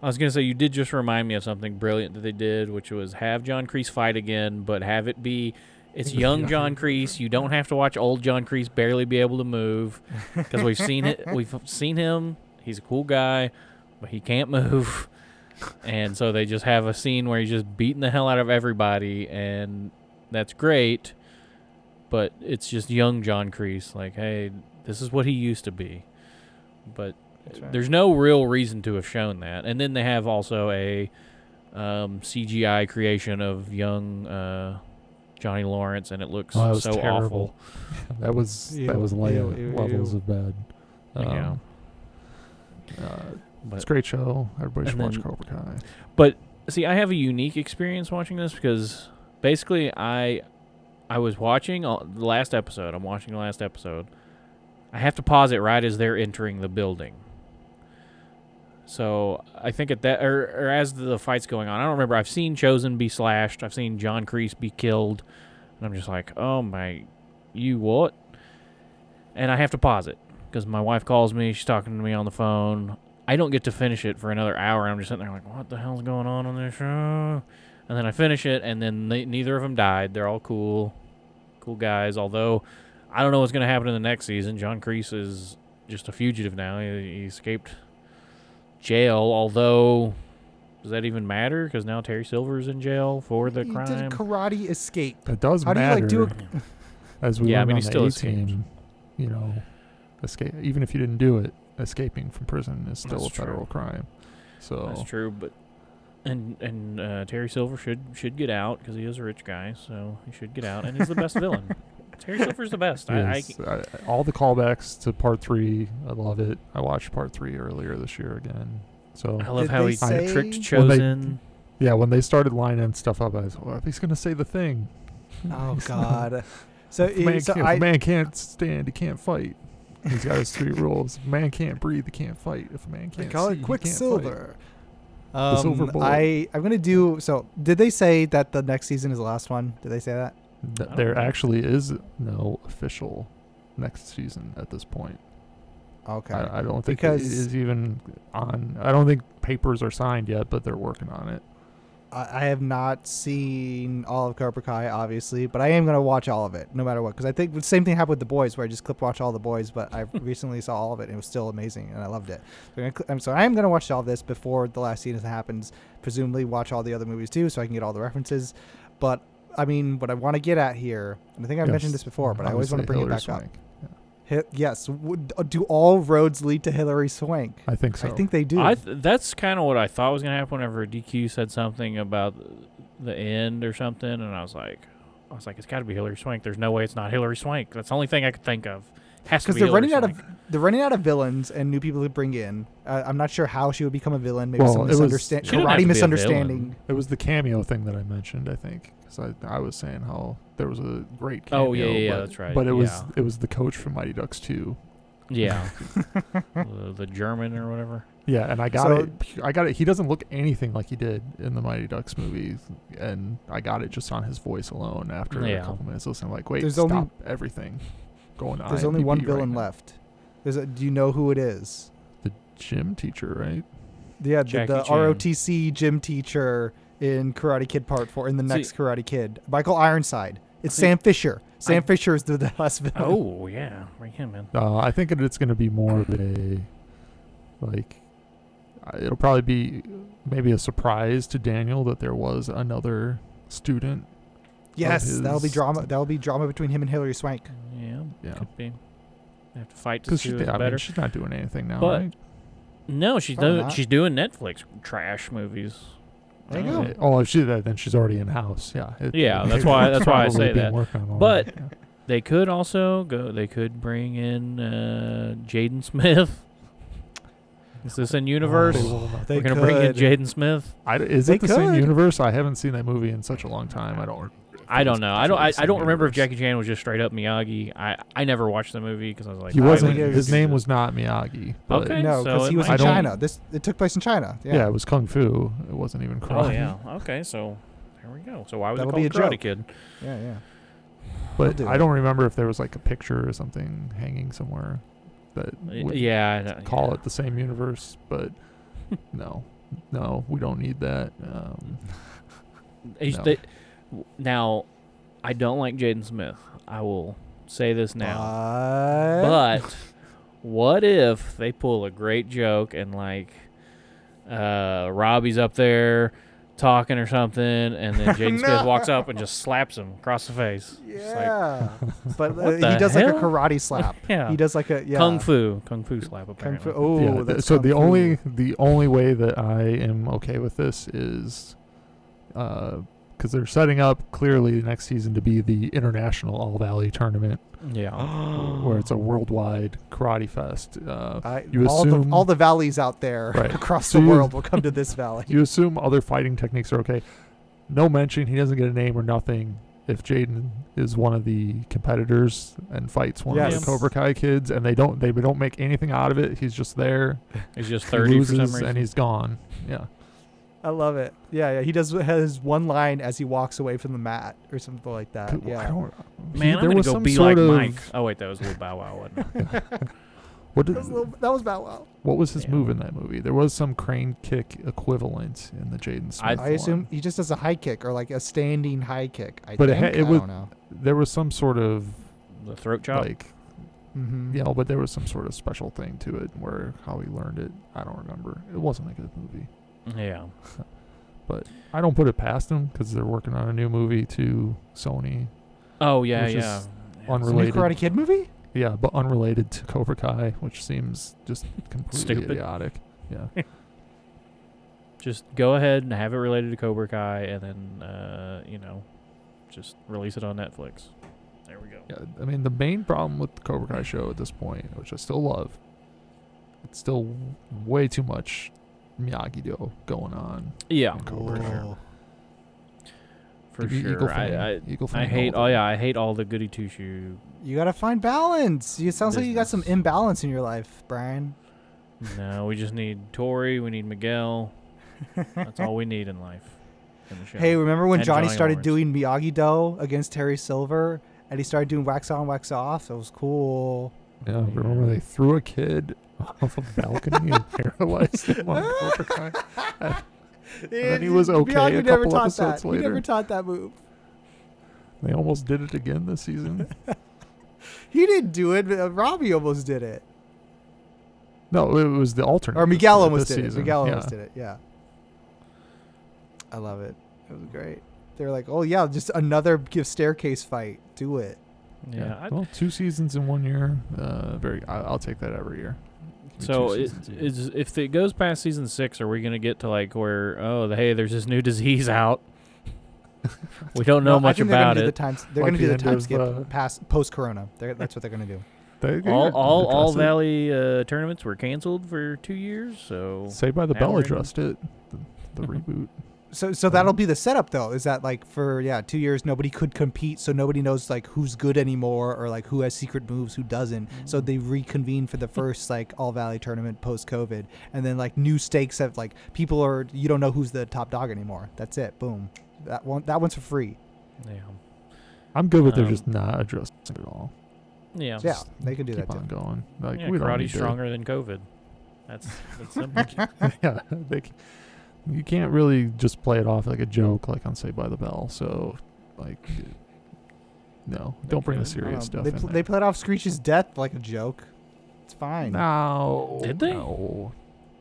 I was going to say, you did just remind me of something brilliant that they did, which was have John Kreese fight again, but have it be, it's young John Kreese. You don't have to watch old John Kreese barely be able to move, because we've seen it. We've seen him. He's a cool guy, but he can't move. And so they just have a scene where he's just beating the hell out of everybody, and that's great, but it's just young John Kreese. Like, hey, this is what he used to be. But... Right. There's no real reason to have shown that. And then they have also a um, C G I creation of young uh, Johnny Lawrence, and it looks oh, so terrible. Awful. That was ew, that was ew, ew, ew, levels ew. Of bad. Um, yeah. Uh, but, it's a great show. Everybody should then, watch Cobra Kai. But, see, I have a unique experience watching this because basically I I was watching all, the last episode. I'm watching the last episode. I have to pause it right as they're entering the building. So I think at that, or, or as the fight's going on, I don't remember. I've seen Chosen be slashed. I've seen John Kreese be killed, and I'm just like, oh my, you what? And I have to pause it because my wife calls me. She's talking to me on the phone. I don't get to finish it for another hour. I'm just sitting there like, what the hell's going on on this show? And then I finish it, and then they, neither of them died. They're all cool, cool guys. Although I don't know what's going to happen in the next season. John Kreese is just a fugitive now. He, he escaped. Jail, although does that even matter? Because now Terry Silver's in jail for the he crime. He did a karate escape. That does How matter. Do you, like, do a... As we yeah, I mean, he still escaped. You know, escape. Even if you didn't do it, escaping from prison is still that's a federal true. Crime. So that's true. But and and uh, Terry Silver should should get out because he is a rich guy, so he should get out, and he's the best villain. Terry Silver's the best. I, I, I, all the callbacks to part three, I love it. I watched part three earlier this year again. So I love how he tricked Chosen. They, yeah, when they started lining stuff up, I was like, oh, he's going to say the thing. Oh, God. So if man, so can't, I, if man can't stand, he can't fight. He's got his three rules. If a man can't breathe, he can't fight. If a man can't call see, it Quicksilver. Um, the silver bullet. I, I'm going to do... So did they say that the next season is the last one? Did they say that? Th- there actually is no official next season at this point. Okay. I, I don't think because it is even on. I don't think papers are signed yet, but they're working on it. I, I have not seen all of Cobra Kai, obviously, but I am going to watch all of it, no matter what. Because I think the same thing happened with The Boys, where I just clip watch all The Boys, but I recently saw all of it, and it was still amazing, and I loved it. So I am going to watch all this before the last season happens, presumably watch all the other movies, too, so I can get all the references. But... I mean, what I want to get at here, and I think I yes. mentioned this before, but Obviously I always want to bring Hillary it back Swank. Up. Hi- yes. Would, do all roads lead to Hillary Swank? I think so. I think they do. I th- that's kind of what I thought was going to happen whenever D Q said something about the end or something, and I was like, I was like, it's got to be Hillary Swank. There's no way it's not Hillary Swank. That's the only thing I could think of. Has to be Hillary Swank. Because they're running out of they're running out of villains and new people to bring in. Uh, I'm not sure how she would become a villain. Maybe well, some misunderstand- was, karate misunderstanding. It was the cameo thing that I mentioned, I think. Because I, I was saying how there was a great cameo. Oh, yeah, yeah, but, that's right. But it was yeah. it was the coach from Mighty Ducks two. Yeah. the, the German or whatever. Yeah, and I got so, it. I got it. He doesn't look anything like he did in the Mighty Ducks movies, and I got it just on his voice alone. After yeah. a couple minutes, listening, I'm like, wait, there's stop only, everything going on. There's I M D B only one villain right left. There's a, do you know who it is? The gym teacher, right? Yeah, the, the R O T C gym teacher in Karate Kid Part Four in the next See, Karate Kid, Michael Ironside. It's See, Sam Fisher. Sam I, Fisher is the, the last villain. Oh yeah, bring him in. Uh, I think it's going to be more of a like. It'll probably be maybe a surprise to Daniel that there was another student. Yes, that'll be drama. That'll be drama between him and Hillary Swank. Yeah, yeah. Could be. They have to fight to see who's better. I mean, she's not doing anything now, but right? No, she's doing. No, she's doing Netflix trash movies. There you go. Oh, if she did that, then she's already in house. Yeah. It, yeah, that's why. That's why I say that. But that, yeah. They could also go. They could bring in uh, Jaden Smith. Is this in universe? Oh, We're going to bring in Jaden Smith. I, is it the could. same universe? I haven't seen that movie in such a long time. I don't. I don't know. I don't. I, I don't remember universe. if Jackie Chan was just straight up Miyagi. I, I never watched the movie because I was like, he wasn't. His name was not Miyagi. Okay, no, because so he was in China. This it took place in China. Yeah. yeah, it was kung fu. It wasn't even karate. Oh yeah. Okay, so there we go. So why was That'll it called be a Karate Kid? Yeah, yeah. But I don't remember if there was like a picture or something hanging somewhere. That yeah, call yeah. it the same universe, but no, no, we don't need that. Um, no. they, now, I don't like Jaden Smith. I will say this now. But, but what if they pull a great joke and like uh, Robbie's up there talking or something, and then Jaden no. Smith walks up and just slaps him across the face. Yeah, like, but uh, he does hell? like a karate slap. yeah, he does like a yeah. kung fu, kung fu slap. Apparently, fu. oh, yeah, that's so the fu. only the only way that I am okay with this is, uh, because they're setting up clearly the next season to be the international All Valley tournament. Yeah, where it's a worldwide karate fest. Uh, I, you assume all the, all the valleys out there right. across so the world will come to this valley. You assume other fighting techniques are okay. No mention. He doesn't get a name or nothing. If Jaden is one of the competitors and fights one yes. of the Cobra Kai kids, and they don't, they don't make anything out of it. He's just there. He's just thirty he loses, for some reason, and he's gone. Yeah. I love it. Yeah, yeah. He does his one line as he walks away from the mat or something like that. Yeah. I don't, Man, he, I'm going to go be like of... Mike. Oh, wait, that was Little Bow Wow, wasn't it? what did, that, was little, that was Bow Wow. What was his yeah. move in that movie? There was some crane kick equivalent in the Jaden Smith I, I assume he just does a high kick or like a standing high kick. I but think. It, it I was, don't know. There was some sort of... The throat chop? Like, mm-hmm. Yeah, but there was some sort of special thing to it where how he learned it. I don't remember. It wasn't a good movie. Yeah, but I don't put it past them because they're working on a new movie to Sony. Oh yeah, yeah. yeah. Unrelated. New Karate Kid movie? Yeah, but unrelated to Cobra Kai, which seems just completely Stupid. idiotic. Yeah. Just go ahead and have it related to Cobra Kai, and then uh, you know, just release it on Netflix. There we go. Yeah, I mean the main problem with the Cobra Kai show at this point, which I still love, it's still way too much Miyagi-Do going on. Yeah. For sure. For sure. Eagle I, I, Eagle I hate oh yeah, I hate all the goody two-shoe. You got to find balance. It sounds business. like you got some imbalance in your life, Brian. No, we just need Tori, we need Miguel. That's all we need in life. In the show. Hey, remember when and Johnny, Johnny started doing Miyagi-Do against Terry Silver and he started doing wax on, wax off? That was cool. Yeah, yeah. Remember they threw a kid off a balcony and paralyzed him on Cobra Kai. And, and then he was okay Beyond, a couple episodes that. later. He never taught that move. They almost did it again this season. He didn't do it, but Robbie almost did it. No, it was the alternate. Or Miguel almost did it. Miguel yeah. almost did it, yeah. I love it. It was great. They were like, oh, yeah, just another staircase fight. Do it. Yeah. yeah. Well, two seasons in one year. Uh, very. I, I'll take that every year. So it, it's, if it goes past season six, are we going to get to like where, oh, the, hey, there's this new disease out. We don't know well, much about they're gonna it. Do the time, they're like going to the do the time skip uh, past post-corona. They're, that's what they're going to do. They, they all all, all Valley uh, tournaments were canceled for two years. So Saved by the Bell addressed it, the, the reboot. So so that'll be the setup, though, is that, like, for, yeah, two years, nobody could compete, so nobody knows, like, who's good anymore or, like, who has secret moves, who doesn't. Mm-hmm. So they reconvene for the first, like, All-Valley tournament post-COVID, and then, like, new stakes have, like, people are, you don't know who's the top dog anymore. That's it. Boom. That one, that one's for free. Yeah. I'm good with um, they're just not addressing it at all. Yeah. Yeah, they can do keep that, on too. Going. Like, yeah, we karate's stronger it. Than COVID. That's, that's something. Yeah, they can. You can't really just play it off like a joke, like on Saved by the Bell. So, like, no, don't bring the serious stuff in there. They played off Screech's death like a joke. It's fine. No, did they? No,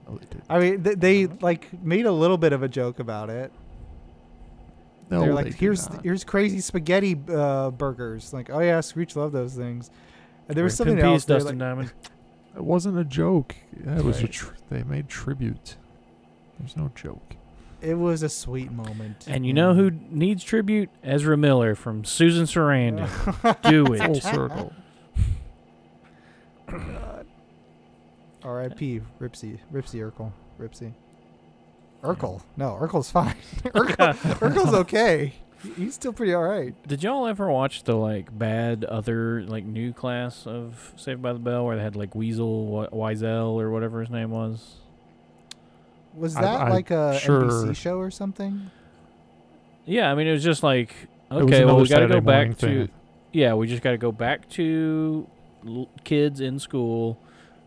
no they didn't. I mean, they, they like made a little bit of a joke about it. No, they're like, here's here's crazy spaghetti uh, burgers. Like, oh yeah, Screech loved those things. And there was something else. Dustin Diamond. It wasn't a joke. It was a tr- they made tribute. There's no joke. It was a sweet moment. And you know who needs tribute? Ezra Miller from Susan Sarandon. Do it. Full circle. God. R I P Ripsy. Ripsy Urkel. Ripsy. Urkel. No, Urkel's fine. Urkel, Urkel's okay. He's still pretty all right. Did y'all ever watch the like bad other like new class of Saved by the Bell where they had like Weasel, Weisel, or whatever his name was? Was that I, I like a sure. N B C show or something? Yeah, I mean, it was just like, okay, well, we got to go back to, thing. yeah, we just got to go back to l- kids in school.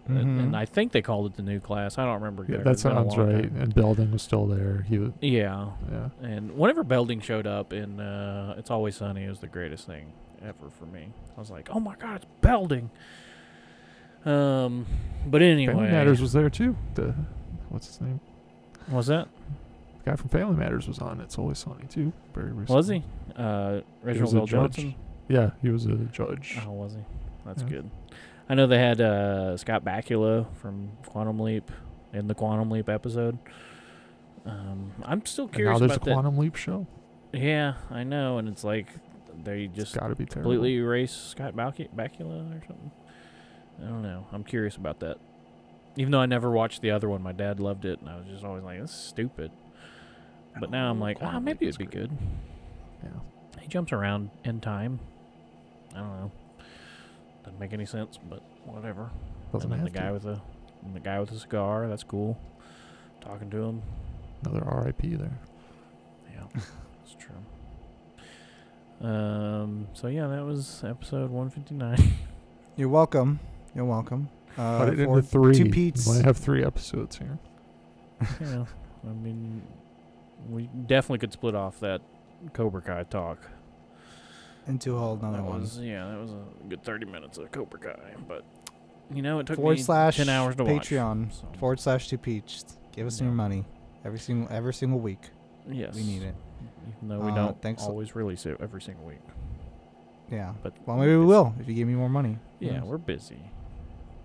Mm-hmm. And, and I think they called it the new class. I don't remember. Yeah, that sounds right. Time. And Belding was still there. He was, yeah. yeah. And whenever Belding showed up in uh, It's Always Sunny, it was the greatest thing ever for me. I was like, oh my God, it's Belding. Um, But anyway. Family Matters was there too. The, what's his name? What was that? The guy from Family Matters was on It's Always Sunny too. Very recently. Was he? Uh, Reginald Bill Johnson. Yeah, he was a judge. Oh, was he? That's yeah. good. I know they had uh, Scott Bakula from Quantum Leap in the Quantum Leap episode. Um, I'm still curious about that. Now there's a Quantum Leap show. Yeah, I know, and it's like they just gotta be completely terrible. Erase Scott Bakula or something. I don't know. I'm curious about that. Even though I never watched the other one, my dad loved it, and I was just always like, "This is stupid." But now I'm like, "Ah, oh, maybe it'd be good." Yeah, he jumps around in time. I don't know. Doesn't make any sense, but whatever. Doesn't and then the guy to. with a, and the guy with a cigar. That's cool. Talking to him. Another R I P there. Yeah, that's true. Um. So yeah, that was episode one fifty-nine. You're welcome. You're welcome. Uh, Put it into three. Two Pete's. We might have three episodes here. Yeah, I mean, we definitely could split off that Cobra Kai talk into a whole another one. Was, yeah, that was a good thirty minutes of Cobra Kai, but you know, it took forward me slash ten hours to Patreon, watch. Patreon so. forward slash two Pete's. Give us yeah. your money every single every single week. Yes, we need it. Even though we uh, don't always release it every single week. Yeah, but well, maybe we will if you give me more money. Yeah, yes. we're busy.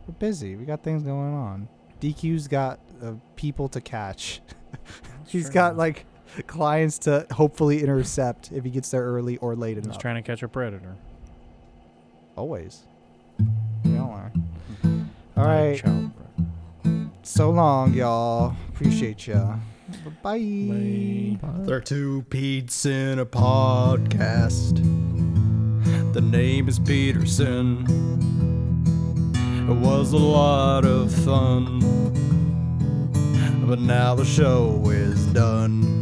We're busy. We got things going on. D Q's got uh, people to catch. He's got like clients to hopefully intercept if he gets there early or late enough. He's trying to catch a predator. Always. We all are. All right. So long, y'all. Appreciate ya. Bye. Bye. There are two Pete's in a podcast. The name is Peterson. It was a lot of fun, but now the show is done.